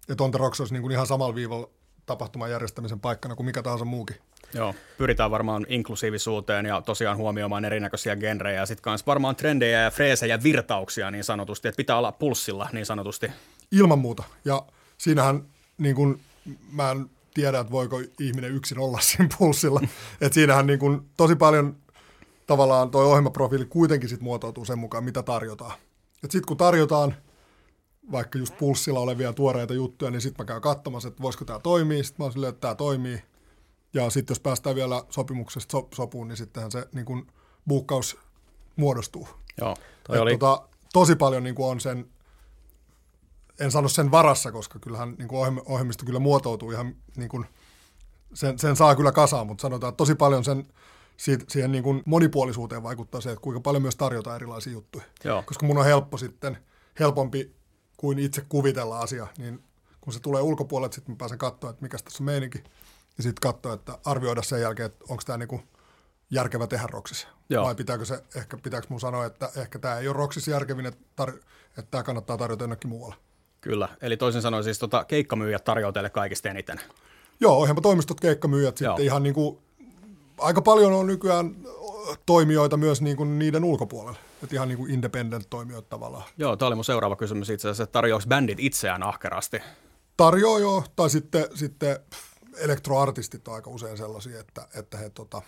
et On the Rocks olisi niin kuin ihan samalla viivalla tapahtuman järjestämisen paikkana kuin mikä tahansa muukin. Joo, pyritään varmaan inklusiivisuuteen ja tosiaan huomioimaan erinäköisiä genrejä ja sitten myös varmaan trendejä ja freesejä ja virtauksia niin sanotusti, että pitää olla pulssilla niin sanotusti. Ilman muuta. Ja siinähän niin kuin mä en tiedä, että voiko ihminen yksin olla siinä pulssilla. Että siinähän niin kuin tosi paljon tavallaan toi ohjelmaprofiili kuitenkin sit muotoutuu sen mukaan, mitä tarjotaan. Että sitten kun tarjotaan vaikka just pulssilla olevia tuoreita juttuja, niin sitten mä käyn katsomassa, että voisiko tämä toimii. Sitten mä oon silleen, että tämä toimii. Ja sitten jos päästään vielä sopimuksesta so- sopuun, niin sittenhän se niin kuin buukkaus muodostuu. Joo, toi oli... tota, tosi paljon niin kuin on sen... En sano sen varassa, koska kyllähän niin kuin ohjelmisto kyllä muotoutuu ihan, niin kuin, sen, sen saa kyllä kasaan, mutta sanotaan, että tosi paljon sen, siitä, siihen niin kuin monipuolisuuteen vaikuttaa se, että kuinka paljon myös tarjotaan erilaisia juttuja. Joo. Koska mun on helppo sitten, helpompi kuin itse kuvitella asia, niin kun se tulee ulkopuolelle, sitten mä pääsen katsoa, että mikä tässä on meininki, ja sitten katsoa, että arvioida sen jälkeen, että onko tämä niin kuin järkevä tehdä Roksissa. Joo. Vai pitääkö se, ehkä pitääkö mun sanoa, että ehkä tämä ei ole Roksissa järkevin, että, tar- että tämä kannattaa tarjota jonnekin muualla. Kyllä, eli toisin sanoen siis tota, keikkamyyjät tarjoaa teille kaikista eniten. Joo, ohjelmatoimistot, keikkamyyjät, sitten Joo. ihan niin kuin, aika paljon on nykyään toimijoita myös niin kuin niiden ulkopuolella, että ihan niin kuin independent-toimijoita tavallaan. Joo, tämä oli mun seuraava kysymys itse asiassa, että tarjoaako bändit itseään ahkerasti? Tarjoaa joo, tai sitten, sitten elektroartistit on aika usein sellaisia, että, että he, tota,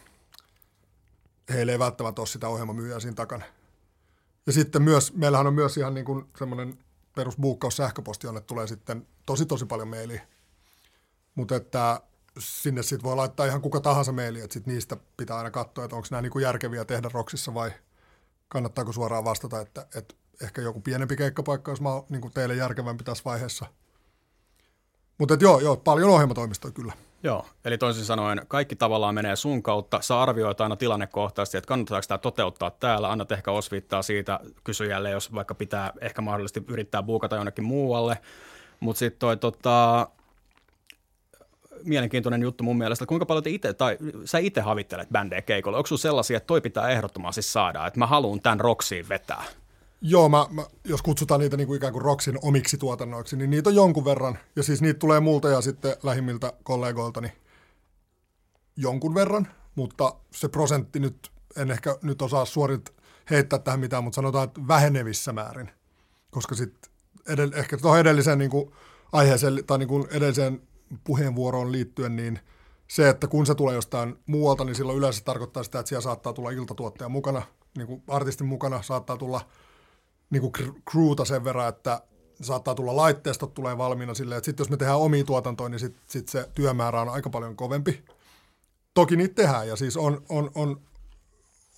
heillä ei välttämättä ole sitä ohjelmamyyjää siinä takana. Ja sitten myös, meillähän on myös ihan niin kuin semmoinen perusbuukkaus sähköposti, jonne tulee sitten tosi tosi paljon mailia, mutta että sinne sit voi laittaa ihan kuka tahansa mailia, että sit niistä pitää aina katsoa, että onko nämä niinku järkeviä tehdä Roksissa vai kannattaako suoraan vastata, että, että ehkä joku pienempi keikkapaikka olisi niinku teille järkevämpi tässä vaiheessa. Mutta joo, joo, paljon ohjelmatoimistoja kyllä. Joo, eli toisin sanoen kaikki tavallaan menee sun kautta. Sä arvioit aina tilannekohtaisesti, että kannattaako tämä toteuttaa täällä. Annat ehkä osviittaa siitä kysyjälle, jos vaikka pitää ehkä mahdollisesti yrittää buukata jonnekin muualle. Mutta sitten toi tota, mielenkiintoinen juttu mun mielestä, että kuinka paljon te itse, tai sä itse havittelet bändejä keikolla. Onko sun sellaisia, että toi pitää ehdottomasti saada, että mä haluan tämän Roksiin vetää? Joo, mä, mä, jos kutsutaan niitä niin kuin ikään kuin Roksin omiksi tuotannoiksi, niin niitä on jonkun verran. Ja siis niitä tulee multa ja sitten lähimmiltä kollegoiltani jonkun verran, mutta se prosentti nyt en ehkä nyt osaa suorilta heittää tähän mitään, mutta sanotaan, että vähenevissä määrin. Koska sitten edell- ehkä tuohon edelliseen niin kuin aiheeseen tai niin kuin edelliseen puheenvuoroon liittyen, niin se, että kun se tulee jostain muualta, niin silloin yleensä tarkoittaa sitä, että siellä saattaa tulla iltatuottaja mukana, niin kuin artistin mukana, saattaa tulla niin kuin crewta sen verran, että saattaa tulla laitteistot, tulee valmiina silleen, että sitten jos me tehdään omia tuotantoja, niin sitten sit se työmäärä on aika paljon kovempi. Toki niitä tehdään, ja siis on, on, on,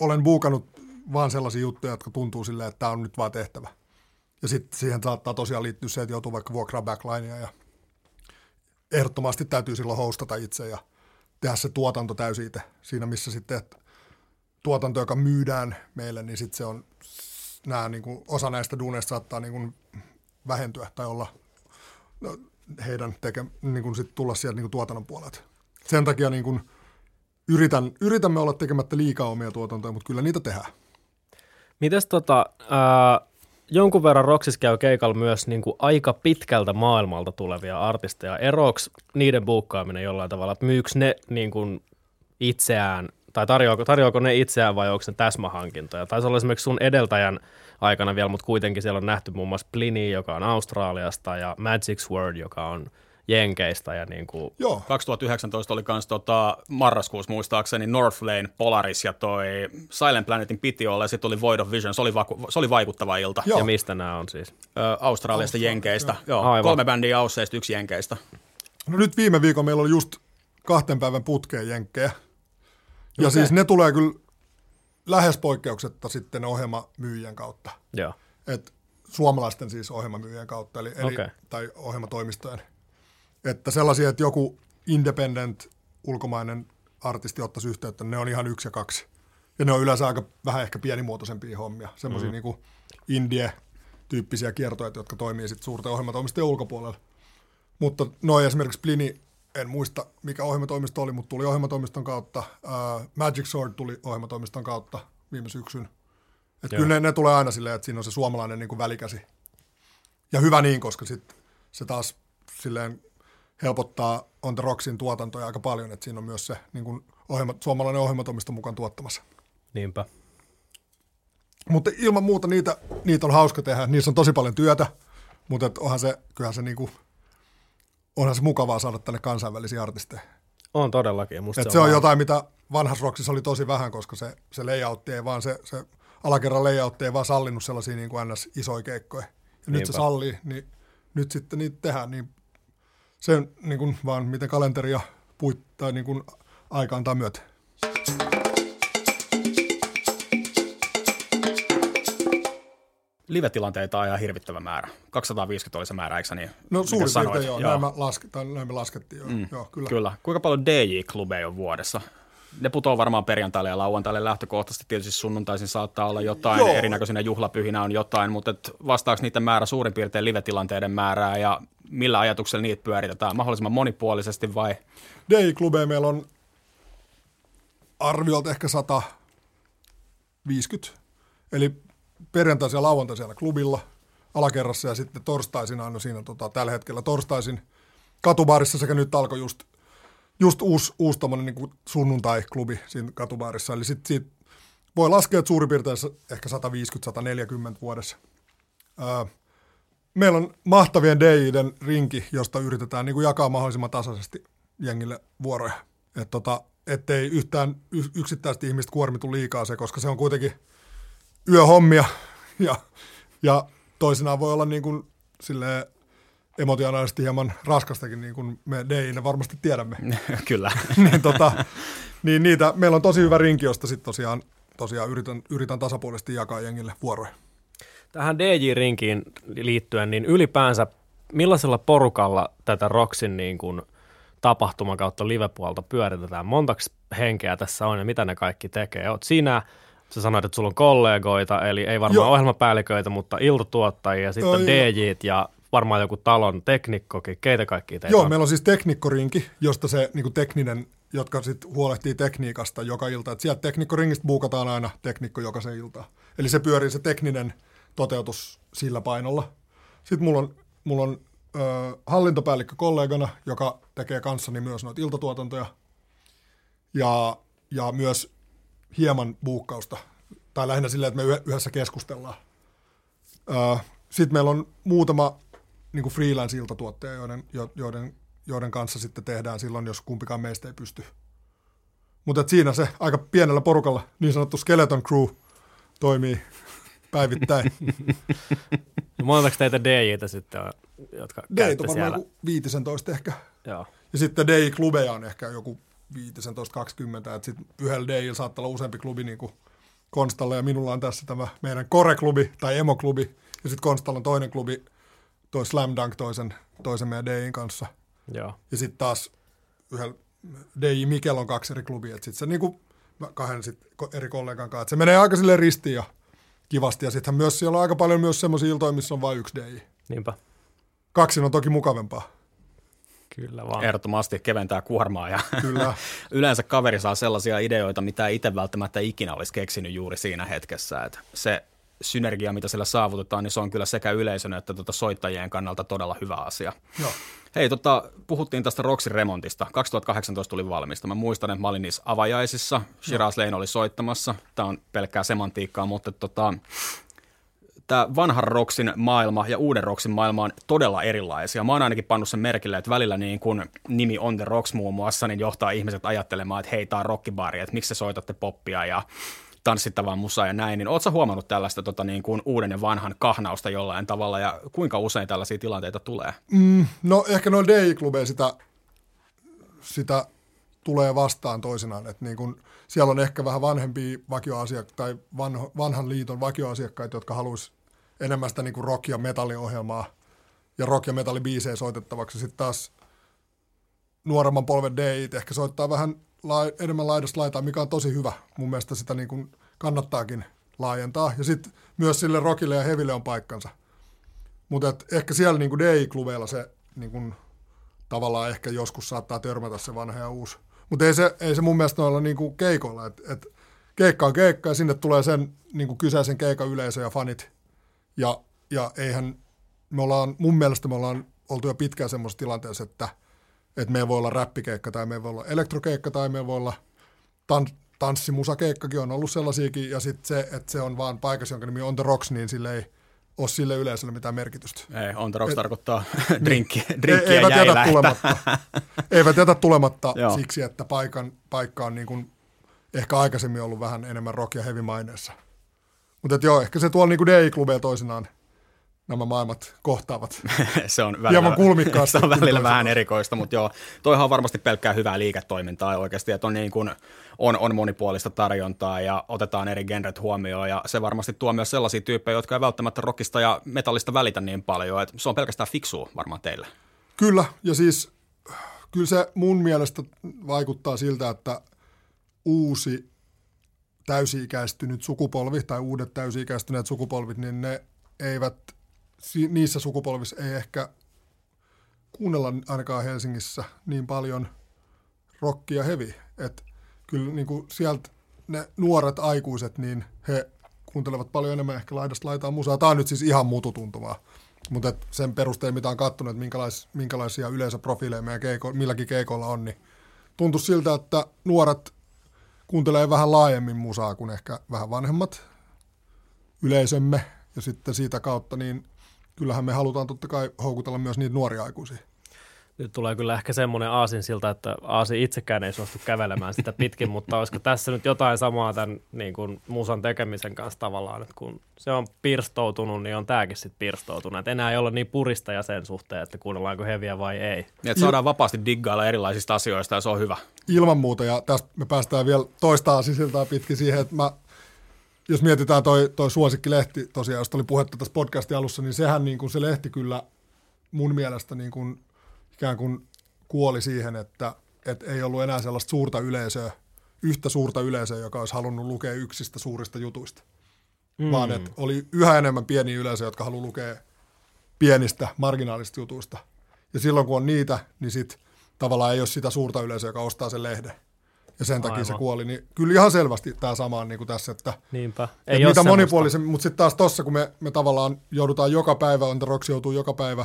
olen buukannut vaan sellaisia juttuja, jotka tuntuu silleen, että tämä on nyt vaan tehtävä. Ja sitten siihen saattaa tosiaan liittyä se, että joutuu vaikka vuokraa backlinea, ja ehdottomasti täytyy silloin hostata itse ja tehdä se tuotanto täysin itse. Siinä missä sitten tuotanto, joka myydään meille, niin sitten se on, nämä, niin kuin, osa näistä duuneista saattaa niin kuin vähentyä tai olla no, heidän tekemään, niin sitten tulla sieltä niin kuin tuotannon puolelta. Sen takia niin kuin yritän, yritämme olla tekemättä liikaa omia tuotantoja, mutta kyllä niitä tehdään. Mites tota, äh, jonkun verran Roksissa käy keikalla myös niin kuin aika pitkältä maailmalta tulevia artisteja. Eroksi niiden buukkaaminen jollain tavalla, että myyks ne niin kuin itseään tai tarjoako, tarjoako ne itseään vai onko ne täsmähankintoja? Taisi olla esimerkiksi sun edeltäjän aikana vielä, mutta kuitenkin siellä on nähty muun muassa Plini, joka on Australiasta, ja Magic Sword, joka on Jenkeistä. Ja niin kuin joo. kaksituhattayhdeksäntoista oli kans tota, marraskuussa muistaakseni Northlane, Polaris ja toi Silent Planetin piti olla, ja sitten oli Void of Vision, se oli, vaku- se oli vaikuttava ilta. Joo. Ja mistä nämä on siis? Ö, Australiasta, Jenkeistä. Joo. Joo. Kolme bändiä Ausseista, yksi Jenkeistä. No nyt viime viikon meillä oli just kahden päivän putkeen Jenkkejä. Ja okay. Siis ne tulee kyllä lähes poikkeuksetta sitten ohjelmamyyjien kautta. Joo. Et suomalaisten siis ohjelmamyyjien kautta, eli, eli, okay. tai ohjelmatoimistojen. Että sellaisia, että joku independent ulkomainen artisti ottaisi yhteyttä, ne on ihan yksi ja kaksi. Ja ne on yleensä aika vähän ehkä pienimuotoisempia hommia. Semmoisia mm. niinku indie-tyyppisiä kiertoja, jotka toimii sitten suurten ohjelmatoimistojen ulkopuolella. Mutta noin esimerkiksi Plini. En muista, mikä ohjelmatoimisto oli, mutta tuli ohjelmatoimiston kautta. Uh, Magic Sword tuli ohjelmatoimiston kautta viime syksyn. Et kyllä ne, ne tulee aina silleen, että siinä on se suomalainen niin kuin välikäsi. Ja hyvä niin, koska sit se taas silleen helpottaa On the Rocksin tuotantoja aika paljon, että siinä on myös se niin kuin ohjelma, suomalainen ohjelmatoimisto mukaan tuottamassa. Niinpä. Mutta ilman muuta niitä, niitä on hauska tehdä. Niissä on tosi paljon työtä, mutta onhan se, kyllähän se niin kuin onhan se mukavaa saada tänne kansainvälisiä artisteja. On todellakin. Musta se on, se on jotain, mitä vanhassa Roksissa oli tosi vähän, koska se, se layoutti ei vaan, se, se alakerran layoutti ei vaan sallinut sellaisia niin kuin ns. Isoja keikkoja. Ja niinpä. Nyt se sallii, niin nyt sitten niitä tehdään. Niin se on niin kuin vaan, miten kalenteri ja puit, tai niin kuin aika antaa myötä. Live-tilanteita on ihan hirvittävä määrä. kaksisataaviisikymmentä oli se määrä, eikö sä niin? No suurin piirtein joo, joo. Näin, laske, näin me laskettiin jo. Mm. Joo, kyllä. kyllä. Kuinka paljon D J-klubeja on vuodessa? Ne putoaa varmaan perjantaille ja lauantaille lähtökohtaisesti. Tietysti sunnuntaisin saattaa olla jotain, joo. Erinäköisinä juhlapyhinä on jotain, mutta vastaako niiden määrä suurin piirtein live-tilanteiden määrää ja millä ajatuksella niitä pyöritetään? Mahdollisimman monipuolisesti vai? D J-klubeja meillä on arviolta ehkä sata viisikymmentä, eli perjantaisin ja lauantaisin siellä klubilla alakerrassa ja sitten torstaisin aina siinä tota, tällä hetkellä torstaisin katubaarissa sekä nyt alkoi just, just uusi, uusi tommoinen niin sunnuntai-klubi siinä katubaarissa. Eli sitten sit voi laskea, että suurin piirtein ehkä sata viisikymmentä - sata neljäkymmentä vuodessa. Ää, meillä on mahtavien D J:den rinki, josta yritetään niin kuin jakaa mahdollisimman tasaisesti jengille vuoroja. Et, tota, ettei yhtään yksittäistä ihmistä kuormitu liikaa se, koska se on kuitenkin yöhommia ja, ja toisinaan voi olla niin kuin silleen emotionaalisesti hieman raskastakin, niin kuin me D J:nä varmasti tiedämme. Kyllä. niin, tota, niin niitä, meillä on tosi hyvä rinki, josta sitten tosiaan, tosiaan yritän, yritän tasapuolisesti jakaa jengille vuoroja. Tähän D J-rinkiin liittyen, niin ylipäänsä millaisella porukalla tätä Rocksin niin kuin tapahtuman kautta livepuolta pyöritetään? Montaksi henkeä tässä on ja mitä ne kaikki tekee? Oot sinä... Sä sanoit, että sulla on kollegoita, eli ei varmaan joo. Ohjelmapäälliköitä, mutta iltatuottajia, sitten no, D J:t ja varmaan joku talon teknikkokin. Keitä kaikkia teitä joo, on? Meillä on siis teknikkorinki, josta se niin kuin tekninen, jotka sitten huolehtii tekniikasta joka ilta. Et sieltä teknikkoringistä buukataan aina teknikko jokaisen iltaan. Eli se pyörii se tekninen toteutus sillä painolla. Sitten mulla on, mulla on ö, hallintopäällikkö kollegana, joka tekee kanssani myös noita iltatuotantoja ja, ja myös... hieman buukkausta, tai lähinnä silleen, että me yhdessä keskustellaan. Sitten meillä on muutama niin kuin freelance-iltatuottaja, joiden, joiden, joiden kanssa sitten tehdään silloin, jos kumpikaan meistä ei pysty. Mutta siinä se aika pienellä porukalla niin sanottu skeleton crew toimii päivittäin. No montaanko teitä D J:tä sitten, jotka käyttää siellä? D J:t on varmaan viisitoista ehkä. Joo. Ja sitten D J-klubeja on ehkä joku viisitoista kaksikymmentä, että sitten yhdellä D J:llä saattaa olla useampi klubi niin kuin Konstalla, ja minulla on tässä tämä meidän Core-klubi tai Emo-klubi, ja sitten Konstalla on toinen klubi, toi Slam Dunk toisen, toisen meidän D J:n kanssa. Joo. Ja sitten taas yhdellä D J Mikel on kaksi eri klubia, että sitten se niin kuin kahden sit eri kollegan kanssa, että se menee aika silleen ristiin ja kivasti, ja sittenhän myös siellä on aika paljon myös semmoisia iltoja, missä on vain yksi D J. Niinpä. Kaksin on toki mukavampaa. Kyllä vaan. Ehdottomasti keventää kuormaa ja kyllä. Yleensä kaveri saa sellaisia ideoita, mitä itse välttämättä ikinä olisi keksinyt juuri siinä hetkessä. Että se synergia, mitä sillä saavutetaan, niin se on kyllä sekä yleisön että tuota soittajien kannalta todella hyvä asia. Joo. Hei, tota, puhuttiin tästä Roxin remontista. kaksituhattakahdeksantoista tuli valmista. Mä muistan, että mä olin niissä avajaisissa. Shiraz Lane oli soittamassa. Tämä on pelkkää semantiikkaa, mutta tota, tämä vanhan Roxin maailma ja uuden Roxin maailma on todella erilaisia. Mä oon ainakin pannut sen merkille, että välillä niin kun nimi On the Rocks muun muassa, niin johtaa ihmiset ajattelemaan, että hei, tää on rockibaari, että miksi se soitatte poppia ja tanssittavaa musaa ja näin, niin ootko sä huomannut tällaista tota, niin kuin uuden ja vanhan kahnausta jollain tavalla, ja kuinka usein tällaisia tilanteita tulee? Mm, no ehkä noilla D J-klubeilla sitä, sitä tulee vastaan toisinaan, että niin kun siellä on ehkä vähän vanhempia vakioasiakkaita tai vanho, vanhan liiton vakioasiakkaita, jotka haluaisi enemmän sitä niin kuin rock- ja metalliohjelmaa ja rock- ja metallibiisejä soitettavaksi. Sitten taas nuoremman polven D J:t ehkä soittaa vähän enemmän laidasta laitaa, mikä on tosi hyvä. Mun mielestä sitä niin kuin kannattaakin laajentaa. Ja sitten myös sille rockille ja heaville on paikkansa. Mutta ehkä siellä niin kuin D J-klubeilla se niin kuin, tavallaan ehkä joskus saattaa törmätä se vanha ja uusi. Mutta ei se, ei se mun mielestä noilla niin kuin keikoilla. Et, et keikka on keikka ja sinne tulee sen niin kuin kyseisen keikan yleisö ja fanit. Ja, ja eihän me ollaan, mun mielestä me ollaan oltu jo pitkään semmoisessa tilanteessa, että että meillä voi olla räppikeikka tai meillä voi olla elektrokeikka tai meillä voi olla tan- tanssimusakeikkakin, on ollut sellaisiakin. Ja sitten se, että se on vaan paikassa, jonka nimi On the Rocks, niin sille ei ole sille yleisölle mitään merkitystä. Ei, On the Rocks et, tarkoittaa drinkkiä jäi lähtää. Eivät jätä tulematta siksi, että paikan, paikka on niin kuin ehkä aikaisemmin ollut vähän enemmän rock- ja heavy-maineessa. Mutta joo, ehkä se tuolla niin kuin D J-klubeja toisinaan. Nämä maailmat kohtaavat. Se on välillä, se on välillä vähän erikoista, mutta joo, toihan on varmasti pelkkää hyvää liiketoimintaa oikeasti, että on, niin kuin, on, on monipuolista tarjontaa ja otetaan eri genret huomioon, ja se varmasti tuo myös sellaisia tyyppejä, jotka ei välttämättä rockista ja metallista välitä niin paljon, että se on pelkästään fiksua varmaan teillä. Kyllä, ja siis kyllä se mun mielestä vaikuttaa siltä, että uusi täysi-ikäistynyt sukupolvi tai uudet täysi-ikäistyneet sukupolvit, niin ne eivät... Niissä sukupolvissa ei ehkä kuunnella ainakaan Helsingissä niin paljon rockia heavy. Että kyllä niin kuin sieltä ne nuoret aikuiset, niin he kuuntelevat paljon enemmän ehkä laidasta laitaa musaa. Tämä on nyt siis ihan mututuntuvaa, mutta sen perusteella mitä on katsonut, että minkälais, minkälaisia yleisöprofiileja meidän keiko, milläkin keikoilla on, niin tuntuu siltä, että nuoret kuuntelee vähän laajemmin musaa kuin ehkä vähän vanhemmat yleisömme, ja sitten siitä kautta niin kyllähän me halutaan totta kai houkutella myös niitä nuoria aikuisia. Nyt tulee kyllä ehkä semmoinen aasinsilta, että Aasi itsekään ei suostu kävelemään sitä pitkin, mutta olisiko tässä nyt jotain samaa tämän niin kuin musan tekemisen kanssa tavallaan, että kun se on pirstoutunut, niin on tämäkin sitten pirstoutunut. Et enää ei ole niin puristaja sen suhteen, että kuunnellaanko heviä vai ei. Että saadaan vapaasti diggailla erilaisista asioista ja se on hyvä. Ilman muuta, ja tästä me päästään vielä toista aasinsiltaa pitkin siihen, että mä... Jos mietitään toi, toi Suosikki-lehti tosiaan, josta oli puhetta tässä podcastin alussa, niin sehän niin kuin se lehti kyllä mun mielestä niin kuin ikään kuin kuoli siihen, että et ei ollut enää sellaista suurta yleisöä, yhtä suurta yleisöä, joka olisi halunnut lukea yksistä suurista jutuista, mm. vaan että oli yhä enemmän pieniä yleisöjä, jotka haluaa lukea pienistä marginaalisista jutuista. Ja silloin kun on niitä, niin sitten tavallaan ei ole sitä suurta yleisöä, joka ostaa sen lehden. Ja sen takia Aivan. se kuoli, niin kyllä ihan selvästi tämä sama on niin kuin tässä, että Niinpä. Ei mitä monipuolisemmin, mutta sitten taas tuossa, kun me, me tavallaan joudutaan joka päivä, On the Rocks joutuu joka päivä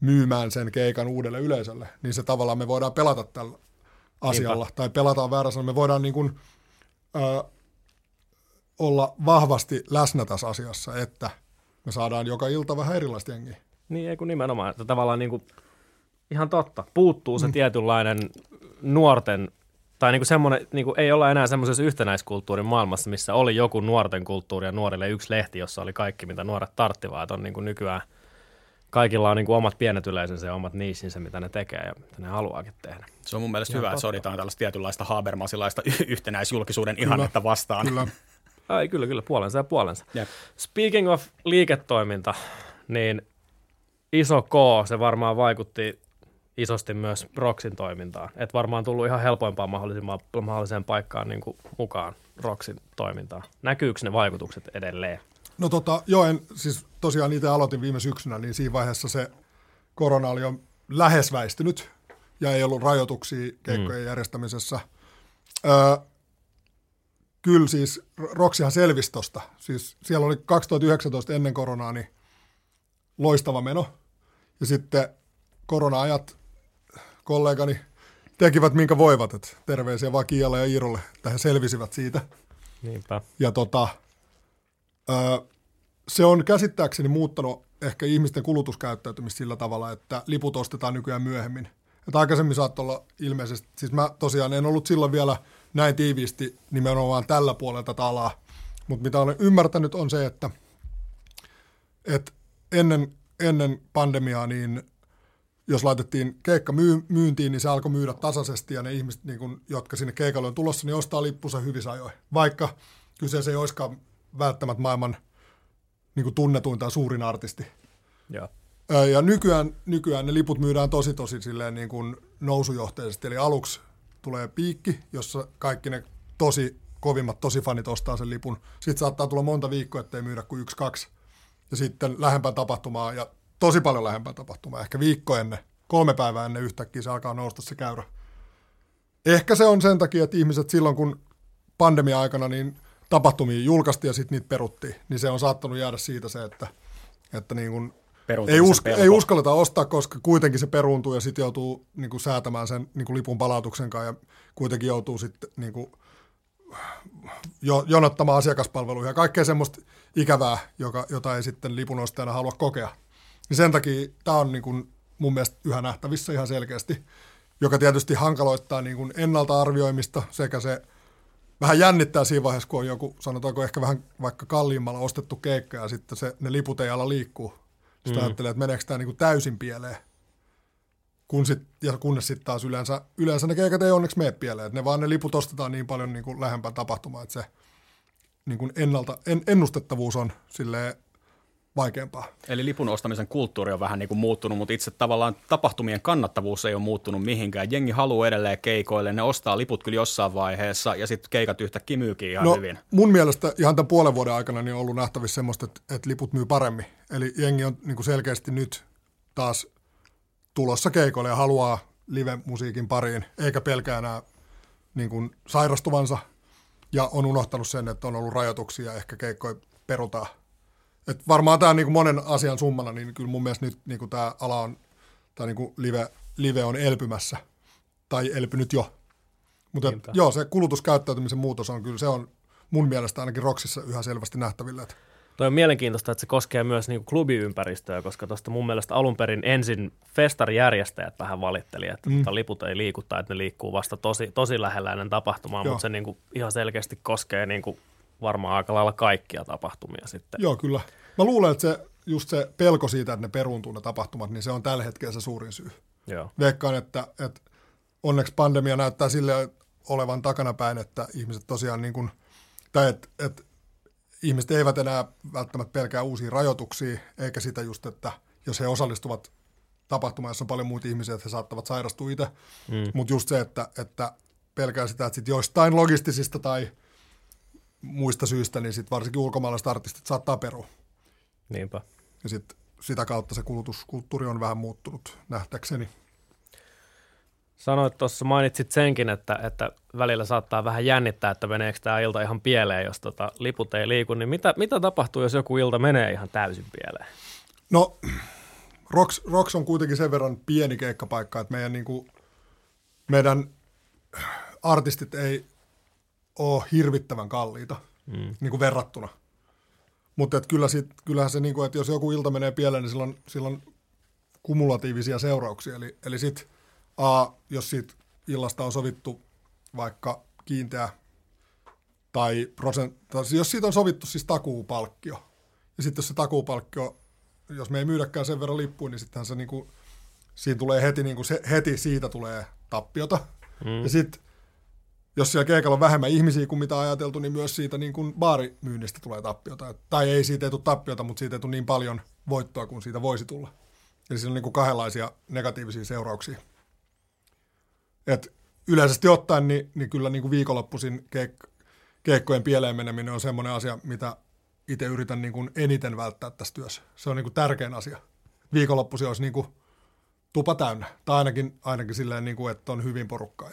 myymään sen keikan uudelle yleisölle, niin se tavallaan me voidaan pelata tällä asialla, Niinpä. Tai pelataan väärässä, me voidaan niin kuin, ö, olla vahvasti läsnä tässä asiassa, että me saadaan joka ilta vähän erilaista jengiä. Niin, ei kun nimenomaan. Että tavallaan niin kuin, ihan totta. Puuttuu se mm. tietynlainen nuorten, tai niin kuin semmoinen, niin kuin ei olla enää semmoisessa yhtenäiskulttuurin maailmassa, missä oli joku nuorten kulttuuri ja nuorille yksi lehti, jossa oli kaikki, mitä nuoret tarttivat. On niin kuin nykyään kaikilla on niin kuin omat pienet yleisönsä ja omat niissinsä, mitä ne tekee ja mitä ne haluaakin tehdä. Se on mun mielestä ihan hyvä, totta. Että soditaan tällaista tietynlaista habermasilaista yhtenäisjulkisuuden kyllä, ihannetta vastaan. Kyllä. Ai, kyllä, kyllä, puolensa ja puolensa. Jep. Speaking of liiketoiminta, niin iso K, se varmaan vaikutti isosti myös Roxin toimintaan. Et varmaan tullut ihan helpoimpaan mahdolliseen paikkaan niin kuin mukaan Roxin toimintaan. Näkyykö ne vaikutukset edelleen? No tota, joo, en, siis tosiaan itse aloitin viime syksynä, niin siinä vaiheessa se korona oli jo lähes väistynyt ja ei ollut rajoituksia keikkojen mm. järjestämisessä. Öö, Kyllä siis, Roksihan selvisi tosta. Siis siellä oli kaksituhattayhdeksäntoista ennen koronaa niin loistava meno. Ja sitten korona-ajat kollegani tekivät minkä voivat. Et terveisiä vaan Kiialle ja Iirolle, että he selvisivät siitä. Niinpä. Ja tota, ö, se on käsittääkseni muuttanut ehkä ihmisten kulutuskäyttäytymistä sillä tavalla, että liput ostetaan nykyään myöhemmin. Että aikaisemmin saattoi olla ilmeisesti, siis mä tosiaan en ollut silloin vielä näin tiiviisti nimenomaan tällä puolella tätä alaa, mutta mitä olen ymmärtänyt on se, että, että ennen, ennen pandemiaa, niin jos laitettiin keikka myy- myyntiin, niin se alkoi myydä tasaisesti ja ne ihmiset, niin kun, jotka sinne keikalle on tulossa, niin ostaa lippunsa hyvissä ajoin. Vaikka kyseessä ei olisikaan välttämättä maailman niin kun tunnetuin tai suurin artisti. Ja. Ja nykyään, nykyään ne liput myydään tosi tosi silleen niin kuin nousujohteisesti, eli aluksi tulee piikki, jossa kaikki ne tosi kovimmat tosifanit ostaa sen lipun. Sitten saattaa tulla monta viikkoa, ettei myydä kuin yksi, kaksi. Ja sitten lähempään tapahtumaa, ja tosi paljon lähempään tapahtumaa, ehkä viikko ennen, kolme päivää ennen yhtäkkiä se alkaa nousta se käyrä. Ehkä se on sen takia, että ihmiset silloin, kun pandemia-aikana niin tapahtumia julkaistiin ja sitten niitä peruttiin, niin se on saattanut jäädä siitä se, että, että niin kuin Ei, usk- ei uskalleta ostaa, koska kuitenkin se peruuntuu ja sitten joutuu niin kuin, säätämään sen niin kuin, lipun palautuksen kanssa ja kuitenkin joutuu sitten niin kuin, jo, jonottamaan asiakaspalveluja ja kaikkea semmoista ikävää, joka, jota ei sitten lipun ostajana halua kokea. Niin sen takia tämä on niin kuin, mun mielestä yhä nähtävissä ihan selkeästi, joka tietysti hankaloittaa niin kuin, ennalta-arvioimista sekä se vähän jännittää siinä vaiheessa, kun on joku, sanotaanko ehkä vähän vaikka kalliimmalla ostettu keikka ja sitten se, ne liput ei ala liikkuu. Sitten mm. ajattelee, että meneekö tämä niinku täysin pieleen, kun sit, ja kunnes sitten taas yleensä, yleensä ne keikat ei onneksi mene pieleen. Ne vaan ne liput ostetaan niin paljon niinku lähempään tapahtumaan, että se niinku ennalta, en, ennustettavuus on silleen vaikeampaa. Eli lipun ostamisen kulttuuri on vähän niinku muuttunut, mutta itse tavallaan tapahtumien kannattavuus ei ole muuttunut mihinkään. Jengi haluaa edelleen keikoille, ne ostaa liput kyllä jossain vaiheessa ja sitten keikat yhtäkkiä myykin ihan no, hyvin. Mun mielestä ihan tämän puolen vuoden aikana niin on ollut nähtävissä semmoista, että, että liput myy paremmin. Eli jengi on niinku selkeästi nyt taas tulossa keikoille ja haluaa live-musiikin pariin, eikä pelkää enää niinku sairastuvansa ja on unohtanut sen, että on ollut rajoituksia ja ehkä keikkoja perutaan. Et varmaan tämä niinku monen asian summana, niin kyllä mun mielestä nyt niinku tämä ala on, tämä niinku live, live on elpymässä, tai elpynyt jo. Mutta joo, se kulutuskäyttäytymisen muutos on kyllä, se on mun mielestä ainakin Roksissa yhä selvästi nähtävillä. Toi on mielenkiintoista, että se koskee myös niinku klubiympäristöä, koska tuosta mun mielestä alun perin ensin festarijärjestäjät vähän valitteli, että mm. liput ei liiku tai että ne liikkuu vasta tosi, tosi lähellä ennen tapahtumaa, mutta se niinku ihan selkeästi koskee niinku varmaan aika lailla kaikkia tapahtumia sitten. Joo, kyllä. Mä luulen, että se, just se pelko siitä, että ne peruuntuu ne tapahtumat, niin se on tällä hetkellä se suurin syy. Joo. Veikkaan, että, että onneksi pandemia näyttää silleen olevan takanapäin, että ihmiset tosiaan niin kuin, tai että, että ihmiset eivät enää välttämättä pelkää uusia rajoituksia, eikä sitä just, että jos he osallistuvat tapahtumaan, jossa on paljon muita ihmisiä, että he saattavat sairastua itse. Mm. Mutta just se, että, että pelkää sitä, että sit joistain logistisista tai muista syistä, niin sit varsinkin ulkomaalaiset artistit saattaa perua. Niinpä. Ja sit sitä kautta se kulutuskulttuuri on vähän muuttunut nähtäkseni. Sanoit tuossa, mainitsit senkin, että, että välillä saattaa vähän jännittää, että meneekö tämä ilta ihan pieleen, jos tota liput ei liiku. Niin mitä, mitä tapahtuu, jos joku ilta menee ihan täysin pieleen? No, Roks, Roks on kuitenkin sen verran pieni keikkapaikka, että meidän, niin kuin, meidän artistit ei ole hirvittävän kalliita mm. niin kuin verrattuna. Mutta kyllä kyllähän se, niin kuin, että jos joku ilta menee pieleen, niin sillä on, sillä on kumulatiivisia seurauksia. Eli, eli sitten A, jos siitä illasta on sovittu vaikka kiinteä tai prosent, tai jos siitä on sovittu siis takuupalkkio, ja sitten jos se takuupalkkio, jos me ei myydäkään sen verran lippuun, niin sittenhän se niin kuin, siinä tulee heti, niin kuin se, heti siitä tulee tappiota. Mm. Ja sitten jos siellä keikalla on vähemmän ihmisiä kuin mitä ajateltu, niin myös siitä niin kuin baarimyynnistä tulee tappiota. Tai ei siitä ei tule tappiota, mutta siitä ei tule niin paljon voittoa kuin siitä voisi tulla. Eli siinä on niin kuin kahdenlaisia negatiivisia seurauksia. Et yleisesti ottaen, niin, niin kyllä niin kuin viikonloppuisin keik- keikkojen pieleen meneminen on semmoinen asia, mitä itse yritän niin kuin eniten välttää tässä työssä. Se on niin kuin tärkein asia. Viikonloppuisin olisi niin kuin tupa täynnä. Tai ainakin, ainakin silleen, niin kuin, että on hyvin porukkaa.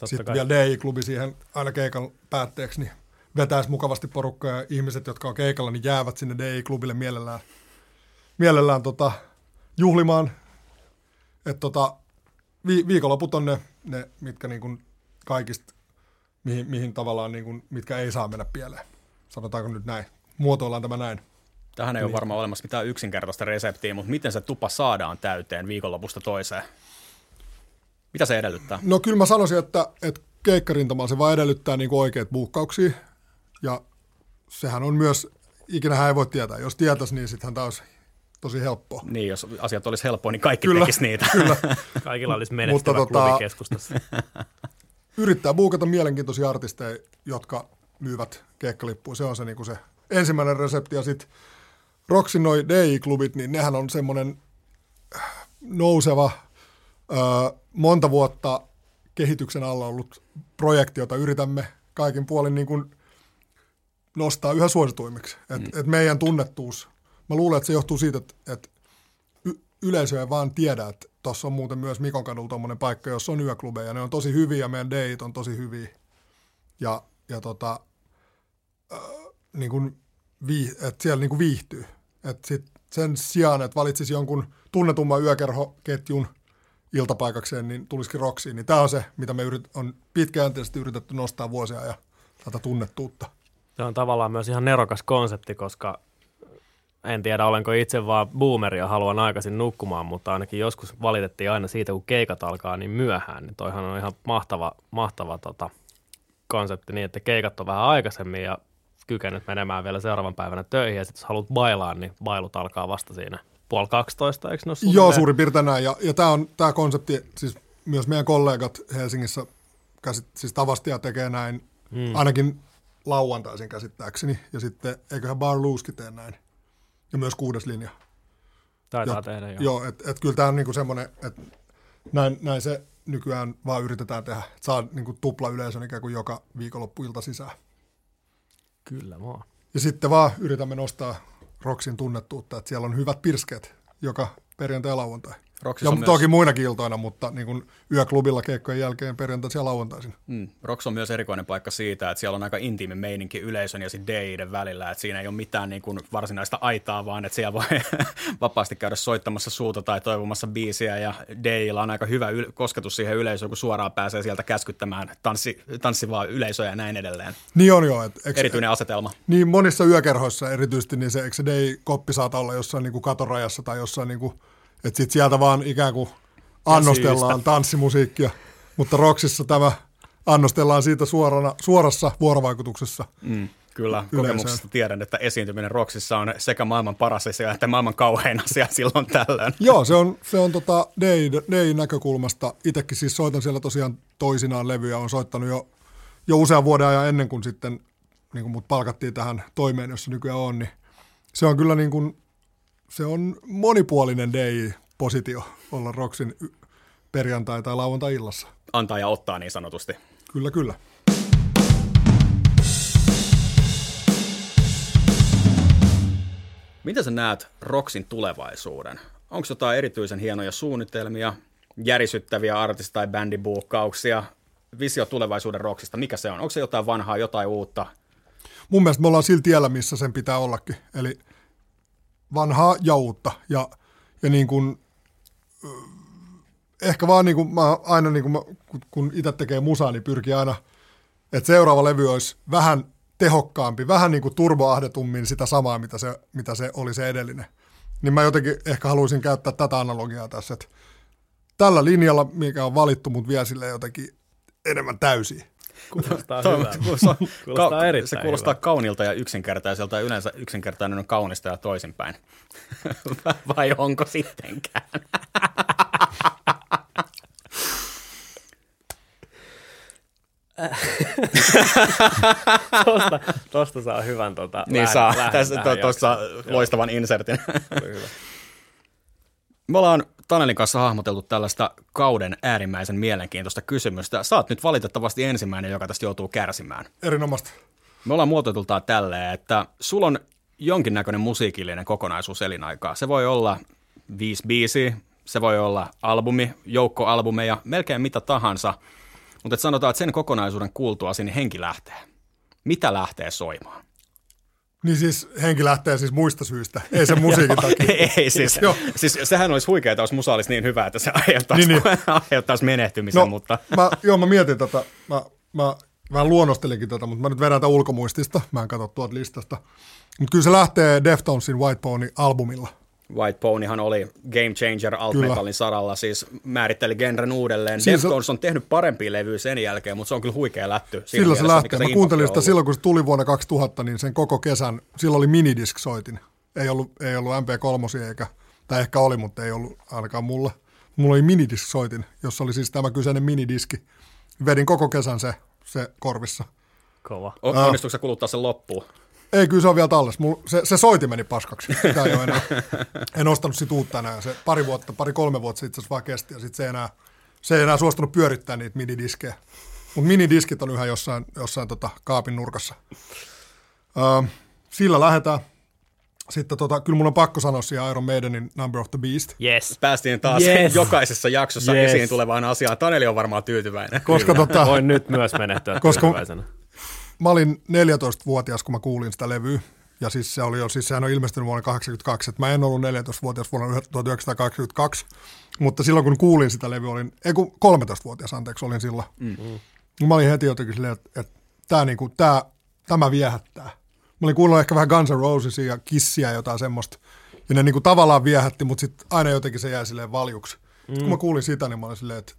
Ja sitten vielä D I-klubi siihen aina keikan päätteeksi niin vetäisi mukavasti porukkaa ja ihmiset, jotka on keikalla, niin jäävät sinne D I-klubille mielellään, mielellään tota, juhlimaan. Et, tota, vi- viikonloput on ne, ne mitkä niin kuin kaikista, mihin, mihin tavallaan, niin kuin, mitkä ei saa mennä pieleen. Sanotaanko nyt näin? Muotoillaan tämä näin. Tähän ei niin. ole varmaan olemassa mitään yksinkertaista reseptiä, mutta miten se tupa saadaan täyteen viikonlopusta toiseen? Mitä se edellyttää? No kyllä mä sanoisin, että, että keikkarintamalla se vaan edellyttää niin kuin oikeat buukkauksia. Ja sehän on myös, ikinähän ei voi tietää. Jos tietäisi, niin sittenhän tämä olisi tosi helppoa. Niin, jos asiat olisi helppoa, niin kaikki kyllä, tekisi niitä. Kyllä. Kaikilla olisi menettävä klubi tota, keskustassa. Yrittää buukata mielenkiintoisia artisteja, jotka myyvät keikkalippuja. Se on se, niin kuin se ensimmäinen resepti. Ja sitten Roxin noi D I-klubit, niin nehän on semmoinen nouseva... Öö, monta vuotta kehityksen alla ollut projekti, jota yritämme kaikin puolin niin kuin nostaa yhä suosituimmiksi. Et, mm. et meidän tunnettuus, mä luulen, että se johtuu siitä, että et y- yleisö ei vaan tiedä, että tuossa on muuten myös Mikonkadulla tommoinen paikka, jossa on yöklubeja. Ne on tosi hyviä ja meidän deit on tosi hyviä. Ja, ja tota, öö, niin kuin vii- et siellä niin kuin viihtyy. Et sit sen sijaan, että valitsisi jonkun tunnetumman yökerhoketjun iltapaikakseen, niin tulisikin Roksiin. Niin tämä on se, mitä me yrit, on pitkäjänteisesti yritetty nostaa vuosia ja tätä tunnettuutta. Se on tavallaan myös ihan nerokas konsepti, koska en tiedä, olenko itse vaan boomeria ja haluan aikaisin nukkumaan, mutta ainakin joskus valitettiin aina siitä, kun keikat alkaa niin myöhään. Niin toihan on ihan mahtava, mahtava tota, konsepti niin, että keikat on vähän aikaisemmin ja kykenet menemään vielä seuraavan päivänä töihin ja sitten jos haluat bailaa, niin bailut alkaa vasta siinä. Puoli kaksitoista, eikö ne ole suunnilleen? Joo, suurin piirtein näin. Ja, ja tämä on tämä konsepti, siis myös meidän kollegat Helsingissä käsit, siis Tavastia tekee näin, hmm. ainakin lauantaisin käsittääkseni. Ja sitten eiköhän Bar Looskin tee näin. Ja myös Kuudes linja. Taitaa ja, tehdä, joo. Joo, että et, kyllä tämä on niinku semmoinen, että näin, näin se nykyään vaan yritetään tehdä. Et saa niinku tupla yleisön ikään kuin joka viikonloppuilta sisään. Kyllä vaan. Ja sitten vaan yritämme nostaa Roxin tunnettuutta, että siellä on hyvät pirskeet joka perjantai ja lauantai. Ja on toki myös... muinakin iltoina, mutta niin kuin yöklubilla keikkojen jälkeen perjantaisin ja lauantaisin. Mm. Rox on myös erikoinen paikka siitä, että siellä on aika intiimi meininki yleisön ja sitten D J:iden välillä, että siinä ei ole mitään niin kuin varsinaista aitaa, vaan että siellä voi vapaasti käydä soittamassa suuta tai toivomassa biisiä ja D J:llä on aika hyvä yl- kosketus siihen yleisöön, kun suoraan pääsee sieltä käskyttämään tanssi, tanssivaa yleisöä ja näin edelleen. Niin on joo. Et, eks, erityinen asetelma. Niin monissa yökerhoissa erityisesti, niin se, eikö se D J-koppi saata olla jossain niin kuin katorajassa tai jossain niin kuin että sitten sieltä vaan ikään kuin annostellaan tanssimusiikkia, mutta Roksissa tämä annostellaan siitä suorana, suorassa vuorovaikutuksessa. Mm, kyllä, yleisöön. Kokemuksesta tiedän, että esiintyminen Roksissa on sekä maailman paras asia että maailman kauhein asia silloin tällöin. Joo, se on, se on tota D I-näkökulmasta. Itsekin siis soitan siellä tosiaan toisinaan levyjä, olen soittanut jo, jo usean vuoden ajan ennen kuin sitten niin kuin mut palkattiin tähän toimeen, jossa nykyään on, niin se on kyllä niin kuin... Se on monipuolinen D I-positio olla Roxin perjantai- tai lauantai-illassa. Antaa ja ottaa niin sanotusti. Kyllä, kyllä. Miten sä näet Roxin tulevaisuuden? Onko jotain erityisen hienoja suunnitelmia, järisyttäviä artisti- tai bändibuukkauksia, visio tulevaisuuden Roxista? Mikä se on? Onko se jotain vanhaa, jotain uutta? Mun mielestä me ollaan sillä tiellä, missä sen pitää ollakin. Eli... vanhaa ja uutta. Ja, ja niin kuin, ehkä vaan niin kuin mä aina, niin kuin mä, kun itse tekee musaa, niin pyrkii aina että seuraava levy olisi vähän tehokkaampi, vähän niin kuin turboahdetummin sitä samaa, mitä se, mitä se oli se edellinen. Niin mä jotenkin ehkä haluaisin käyttää tätä analogiaa tässä, että tällä linjalla, mikä on valittu, mutta vielä sille jotenkin enemmän täysiä. Kuulostaa hyvältä. Kuulostaa, kuulostaa erittäin Se kuulostaa hyvä. Kauniilta ja yksinkertaiselta, ja yleensä yksinkertainen on kaunista ja toisinpäin. Vai onko sittenkään? tosta, tosta saa hyvän tota. Niin lähden, saa. Lähden Tässä tuossa loistavan insertin. Me ollaan Tanelin kanssa hahmoteltu tällaista kauden äärimmäisen mielenkiintoista kysymystä. Sä oot nyt valitettavasti ensimmäinen, joka tästä joutuu kärsimään. Erinomaista. Me ollaan muotoiltultaan tälleen, että sulla on jonkinnäköinen musiikillinen kokonaisuus elinaikaa. Se voi olla viisi biisiä, se voi olla albumi, joukkoalbumeja, melkein mitä tahansa. Mutta sanotaan, että sen kokonaisuuden kuultua sinne henki lähtee. Mitä lähtee soimaan? Niin siis henki lähtee siis muista syistä, ei se musiikin takia. Ei, ei siis, siis sehän olisi huikeaa, jos musa olisi niin hyvä, että se aiheuttaisi, niin, niin. aiheuttaisi menehtymisen. No, mutta. Mä, joo, mä mietin tätä, mä, mä vähän luonnostelinkin tätä, mutta mä nyt vedän tätä ulkomuistista, mä en katso tuolta listasta. Mutta kyllä se lähtee Deftonesin White Pony-albumilla. White Ponyhan oli game changer alt-metallin saralla, siis määritteli genren uudelleen. Siis Deftones on tehnyt parempia levyjä sen jälkeen, mutta se on kyllä huikea lätty. Sillä se lähtee. Mä kuuntelin sitä silloin, kun se tuli vuonna kaksituhatta, niin sen koko kesän, silloin oli minidisk-soitin. Ei ollut, ei ollut M P kolme eikä, tai ehkä oli, mutta ei ollut ainakaan mulla. Mulla oli minidisk-soitin, jossa oli siis tämä kyseinen minidiski. Vedin koko kesän se, se korvissa. Kova. Onnistuiko se kuluttaa sen loppuun? Ei, kyllä se on vielä tallessa. Mulla, se, se soiti meni paskaksi. Sitä ei ole enää. En ostanut sitä uutta enää. Se pari vuotta, pari kolme vuotta se itse asiassa vaan kesti. Ja sitten se, se ei enää suostunut pyörittämään niitä minidiskejä. Mutta minidiskit on yhä jossain, jossain tota, kaapin nurkassa. Ö, sillä lähdetään. Sitten tota, kyllä mun on pakko sanoa siihen Iron Maidenin Number of the Beast. Yes. Päästiin taas yes. jokaisessa jaksossa yes. esiin tulevaan asiaan. Taneli on varmaan tyytyväinen. Koska, tota, voin nyt myös menehtyä tyytyväisenä. Mä olin neljätoistavuotias, kun mä kuulin sitä levyä, ja siis se oli jo, siis sehän on ilmestynyt vuonna yhdeksäntoista kahdeksankymmentäkaksi, että mä en ollut neljätoistavuotias vuonna tuhatyhdeksänsataakahdeksankymmentäkaksi, mutta silloin kun kuulin sitä levyä, olin, ei kun kolmetoistavuotias, anteeksi, olin silloin. Mm. Mä olin heti jotenkin silleen, että, että tää, niin kuin, tää, tämä viehättää. Mä olin kuullut ehkä vähän Guns N' Rosesia ja Kissia ja jotain semmoista, ja ne niin kuin tavallaan viehätti, mutta sitten aina jotenkin se jäi silleen valjuksi. Mm. Kun mä kuulin sitä, niin mä olin silleen, että,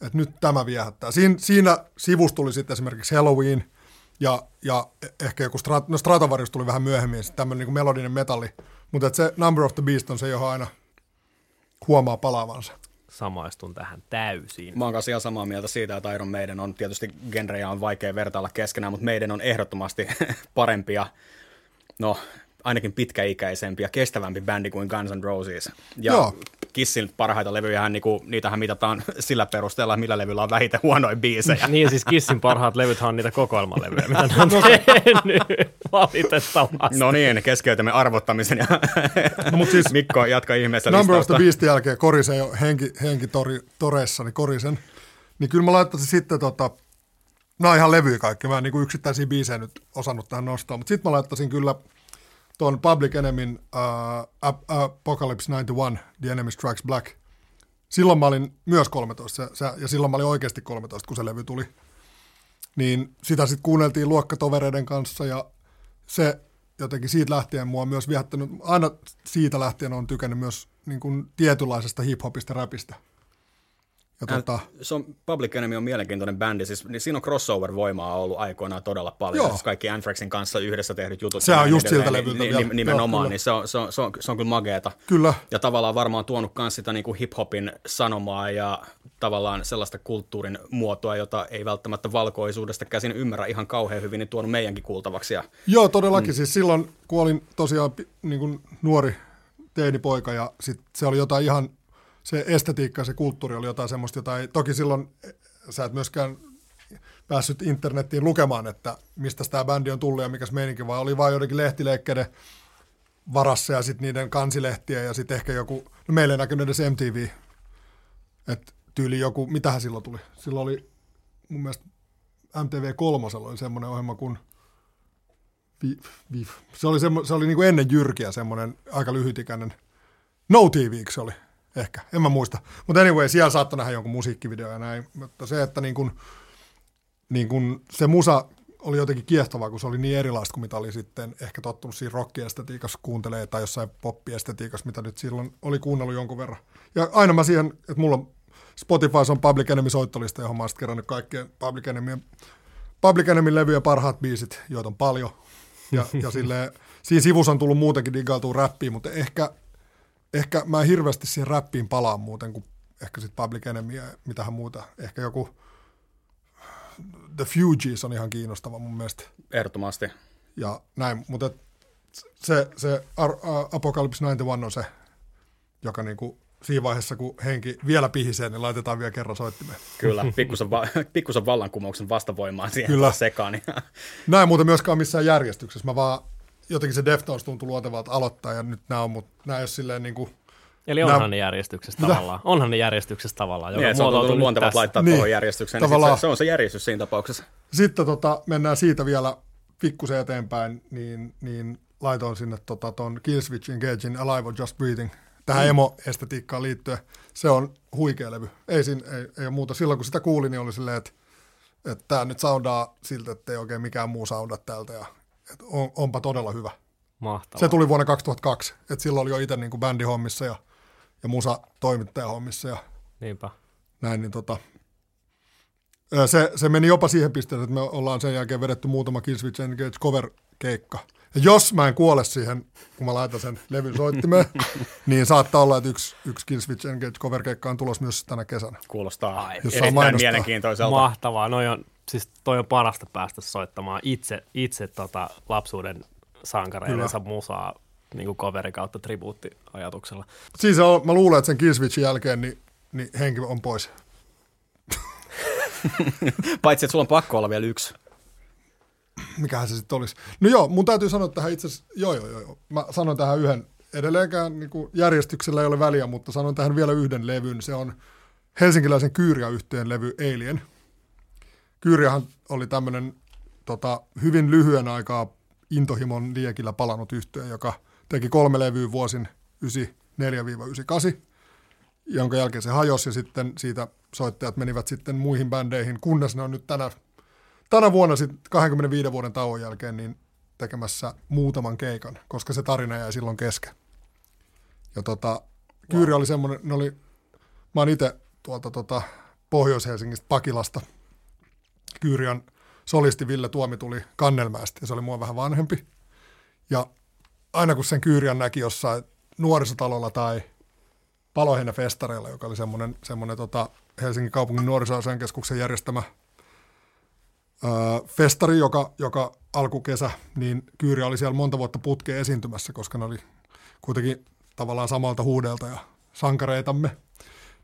että nyt tämä viehättää. Siin, siinä sivussa tuli sitten esimerkiksi Halloween, Ja, ja ehkä joku Strat- no Stratovarius tuli vähän myöhemmin, tämmöinen niin kuin melodinen metalli. Mutta se Number of the Beast on se, johon aina huomaa palaavansa. Samaistun tähän täysin. Mä oon kanssa ihan samaa mieltä siitä, että Iron Maiden on tietysti genrejä on vaikea vertailla keskenään, mutta meidän on ehdottomasti parempia, no ainakin pitkäikäisempi ja kestävämpi bändi kuin Guns N' Roses. Ja joo. Kissin parhaita levyjähän, niinku, niitähän mitataan sillä perusteella, millä levyllä on vähiten huonoin biisejä. Niin, siis Kissin parhaat levythän on niitä kokoelmalevyjä, mitä ne on tehnyt valitettavasti. No niin, keskeytämme arvottamisen. Ja no, mutta siis Mikko, jatka ihmeessä listausta. Number of the Beastin jälkeen korisen jo henki, henkitoreissa, niin korisen. Niin kyllä mä laittaisin sitten, tota, nämä on ihan levyjä kaikki, mä en niin kuin yksittäisiä biisejä nyt osannut tähän nostaa, mutta sitten mä laittaisin kyllä tuon Public Enemyn uh, Apocalypse yhdeksänkymmentäyksi, The Enemy Strikes Black. Silloin mä olin myös kolmetoista, se, se, ja silloin mä olin oikeasti kolmetoista, kun se levy tuli. Niin sitä sitten kuunneltiin luokkatovereiden kanssa, ja se jotenkin siitä lähtien mua on myös viehättänyt. Aina siitä lähtien on tykännyt myös niin kuin tietynlaisesta hip-hopista, rapista. Ja tota, se on, Public Enemy on mielenkiintoinen bändi, siis, niin siinä on crossover-voimaa ollut aikoinaan todella paljon. Siis kaikki Anthraxin kanssa yhdessä tehdyt jutut. Se on just siltä levyltä. Nimenomaan, joo, niin se on, se, on, se, on, se on kyllä mageeta. Kyllä. Ja tavallaan varmaan tuonut myös sitä niin kuin hip-hopin sanomaa ja tavallaan sellaista kulttuurin muotoa, jota ei välttämättä valkoisuudesta käsin ymmärrä ihan kauhean hyvin, niin tuonut meidänkin kuultavaksi. Ja, joo, todellakin. Mm. Siis silloin, kun olin tosiaan niin kuin nuori teinipoika ja sit se oli jotain ihan. Se estetiikka ja se kulttuuri oli jotain semmoista, jota ei, toki silloin sä et myöskään päässyt internettiin lukemaan, että mistä tämä bändi on tullut ja mikäs meininki, vaan oli vain joidenkin lehtileikkeiden varassa ja sitten niiden kansilehtiä ja sitten ehkä joku, no meillä ei näkynyt edes M T V, että tyyli joku, mitähän silloin tuli? Silloin oli mun mielestä M T V kolme oli semmoinen ohjelma kuin, se oli, semmo, se oli niin kuin ennen Jyrkiä semmoinen aika lyhytikäinen, No T V se oli. Ehkä, en mä muista. Mutta anyway, siellä saattoi nähdä jonkun musiikkivideo ja näin. Mutta se, että niin kun niin kun se musa oli jotenkin kiehtovaa, kun se oli niin erilaista kuin mitä oli sitten ehkä tottunut siinä rock-estetiikassa kuuntelee tai jossain pop-estetiikassa, mitä nyt silloin oli kuunnellut jonkun verran. Ja aina mä siihen, että mulla on Spotify on Public Enemy -soittolista, johon mä oon sitten kerännyt kaikkien Public Enemyn, Public Enemy -levyjen parhaat biisit, joita on paljon. Ja, ja silleen, siinä sivussa on tullut muutenkin digailtua räppiä, mutta ehkä, ehkä mä en hirveästi siihen räppiin palaa muuten kuin ehkä sitten Public Enemy ja mitähän muuta. Ehkä joku The Fugees on ihan kiinnostava mun mielestä. Ehdottomasti. Ja näin, mutta se, se Apocalypse yhdeksänkymmentäyksi on se, joka niinku siinä vaiheessa, kun henki vielä pihisee, niin laitetaan vielä kerran soittimeen. Kyllä, pikkusen, va- pikkusen vallankumouksen vastavoimaa siihen Kyllä. sekaan. Ja... Näin muuten myöskään missään järjestyksessä. Mä vaan, jotenkin se Deftones tuntui luotevalta aloittaa, ja nyt nämä on, mutta nämä ei ole silleen niin kuin... Eli onhan nämä... ne järjestyksessä tavallaan. Onhan ne järjestyksessä tavallaan. Niin, se on tullut luontevat tässä. Laittaa niin, tuohon järjestykseen, niin se on se järjestys siinä tapauksessa. Sitten tota, mennään siitä vielä pikkusen eteenpäin, niin, niin laitoin sinne tota, ton Kill Switch Engagein Alive or Just Breathing. Tähän emo-estetiikkaan liittyen, se on huikea levy. Ei, siinä, ei, ei ole muuta. Silloin kun sitä kuulin, niin oli silleen, että, että tämä nyt soundaa siltä, että ei oikein mikään muu sounda täältä. Ja, että on, onpa todella hyvä. Mahtavaa. Se tuli vuonna kaksituhattakaksi. Että silloin oli jo itse niin kuin bändihommissa ja, ja musa-toimittajahommissa. Ja Niinpä. Näin, niin tota, se, se meni jopa siihen pisteeseen, että me ollaan sen jälkeen vedetty muutama Kill Switch Engage cover-keikka. Ja jos mä en kuole siihen, kun mä laitan sen levyn soittimeen, niin saattaa olla, että yksi, yksi Kill Switch Engage -coverkeikka on tulossa myös tänä kesänä. Kuulostaa erittäin mielenkiintoiselta. Mahtavaa. Noi on, siis toi on parasta päästä soittamaan itse, itse tota lapsuuden sankareidensa musaa niin coveri kautta tribuuttiajatuksella. Siis on, mä luulen, että sen Kill Switchin jälkeen niin, niin henki on pois. Paitsi, että sulla on pakko olla vielä yksi. Mikähän se sitten olisi. No joo, mun täytyy sanoa tähän itse asiassa, joo joo joo, mä sanon tähän yhden, edelleenkään niin kuin järjestyksellä ei ole väliä, mutta sanon tähän vielä yhden levyn, se on helsinkiläisen Kyyria-yhtyeen levy Alien. Kyyriahan oli tämmöinen tota, hyvin lyhyen aikaa intohimon liekillä palannut yhtye, joka teki kolme levyä vuosin yhdeksänkymmentäneljä yhdeksänkymmentäkahdeksan, jonka jälkeen se hajosi ja sitten siitä soittajat menivät sitten muihin bändeihin, kunnes ne on nyt tänä Tänä vuonna sitten kaksikymmentäviisi vuoden tauon jälkeen niin tekemässä muutaman keikan, koska se tarina jäi silloin kesken. Ja tota, Kyyri wow. oli semmoinen, ne oli, mä oon itse tuolta tota, Pohjois-Helsingistä Pakilasta. Kyyrian solisti Ville Tuomi tuli Kannelmäestä ja se oli mua vähän vanhempi. Ja aina kun sen Kyyrian näki jossain nuorisotalolla tai Paloheinäfestareilla, joka oli semmoinen, semmoinen tota, Helsingin kaupungin nuorisoasiainkeskuksen järjestämä Öö, festari, joka, joka alkukesä, niin Kyyria oli siellä monta vuotta putkeen esiintymässä, koska ne oli kuitenkin tavallaan samalta huudelta ja sankareitamme.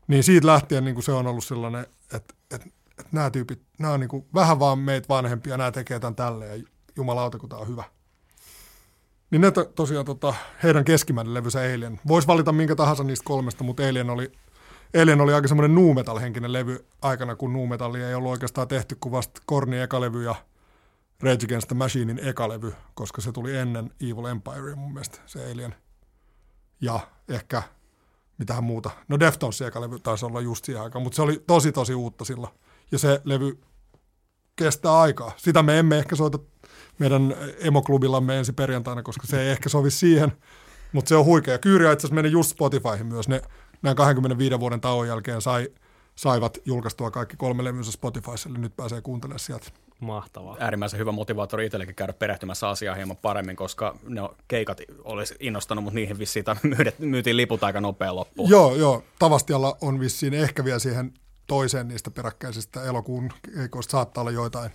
Niin siitä lähtien niin se on ollut sellainen, että, että, että nämä tyypit, nämä on niin vähän vaan meitä vanhempia, nämä tekee tämän tälleen ja jumalauta, kun tämä on hyvä. Niin ne to, tosiaan tota, heidän keskimmäinen levynsä Alien. Voisi valita minkä tahansa niistä kolmesta, mutta Alien oli... Alien oli aika semmoinen nu metal-henkinen levy aikana, kun nu metallia ei ollut oikeastaan tehty kuin vasta Kornin ekalevy ja Rage Against the Machinein ekalevy, koska se tuli ennen Evil Empire mun mielestä, se Alien. Ja ehkä mitähän muuta. No Deftonesin ekalevy taisi olla just siihen aikaan, mutta se oli tosi tosi uutta sillä. Ja se levy kestää aikaa. Sitä me emme ehkä soita meidän emoklubillamme ensi perjantaina, koska se ei ehkä sovi siihen, mutta se on huikea. Kyyria itse asiassa meni just Spotifyhin myös ne. Nämä kaksikymmentäviisi vuoden tauon jälkeen sai, saivat julkaistua kaikki kolme levynsä Spotifyssa, eli nyt pääsee kuuntelemaan sieltä. Mahtavaa. Äärimmäisen hyvä motivaattori itsellekin käydä perehtymässä asiaa hieman paremmin, koska ne keikat olisi innostanut, mutta niihin vissiin myytiin liput aika nopea loppuun. Joo, joo. Tavastialla on vissiin ehkä vielä siihen toiseen niistä peräkkäisistä elokuun keikoista. Saattaa olla joitain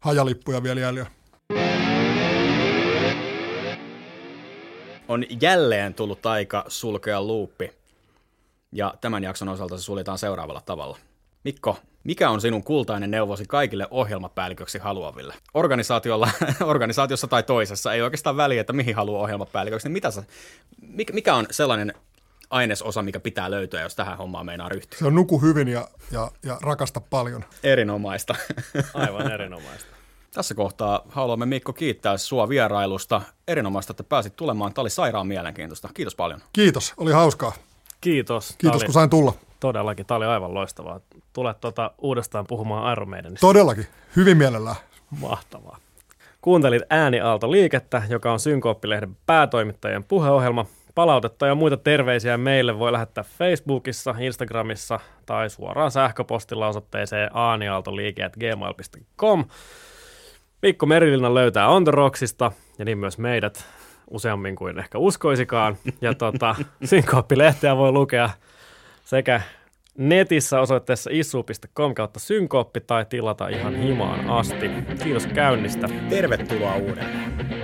hajalippuja vielä jäljellä. On jälleen tullut aika sulkea luuppi. Ja tämän jakson osalta se suljetaan seuraavalla tavalla. Mikko, mikä on sinun kultainen neuvosi kaikille ohjelmapäälliköksi haluaville? Organisaatiolla, organisaatiossa tai toisessa ei oikeastaan väliä, että mihin haluaa ohjelmapäälliköksi. Niin mitä sä, mikä on sellainen ainesosa, mikä pitää löytyä, jos tähän hommaan meinaa ryhtyä? Se on nuku hyvin ja, ja, ja rakasta paljon. Erinomaista. Aivan erinomaista. Tässä kohtaa haluamme, Mikko, kiittää sinua vierailusta. Erinomaista, että pääsit tulemaan. Tämä oli sairaan mielenkiintoista. Kiitos paljon. Kiitos, oli hauskaa. Kiitos. Kiitos, kun sain tulla. Todellakin, tämä oli aivan loistavaa. Tule tuota uudestaan puhumaan Iron Maidenistä. Todellakin, hyvin mielellään. Mahtavaa. Kuuntelit Ääniaalto-liikettä, joka on Synkooppilehden päätoimittajien puheohjelma. Palautetta ja muita terveisiä meille voi lähettää Facebookissa, Instagramissa tai suoraan sähköpostilla osoitteeseen aaniaaltoliike at gmail piste com. Mikko Merilinna löytää On the Rocksista ja niin myös meidät useammin kuin ehkä uskoisikaan. Ja tuota, Synkooppi-lehteä voi lukea sekä netissä osoitteessa issu piste com kautta synkooppi tai tilata ihan himaan asti. Kiitos käynnistä. Tervetuloa uudelleen.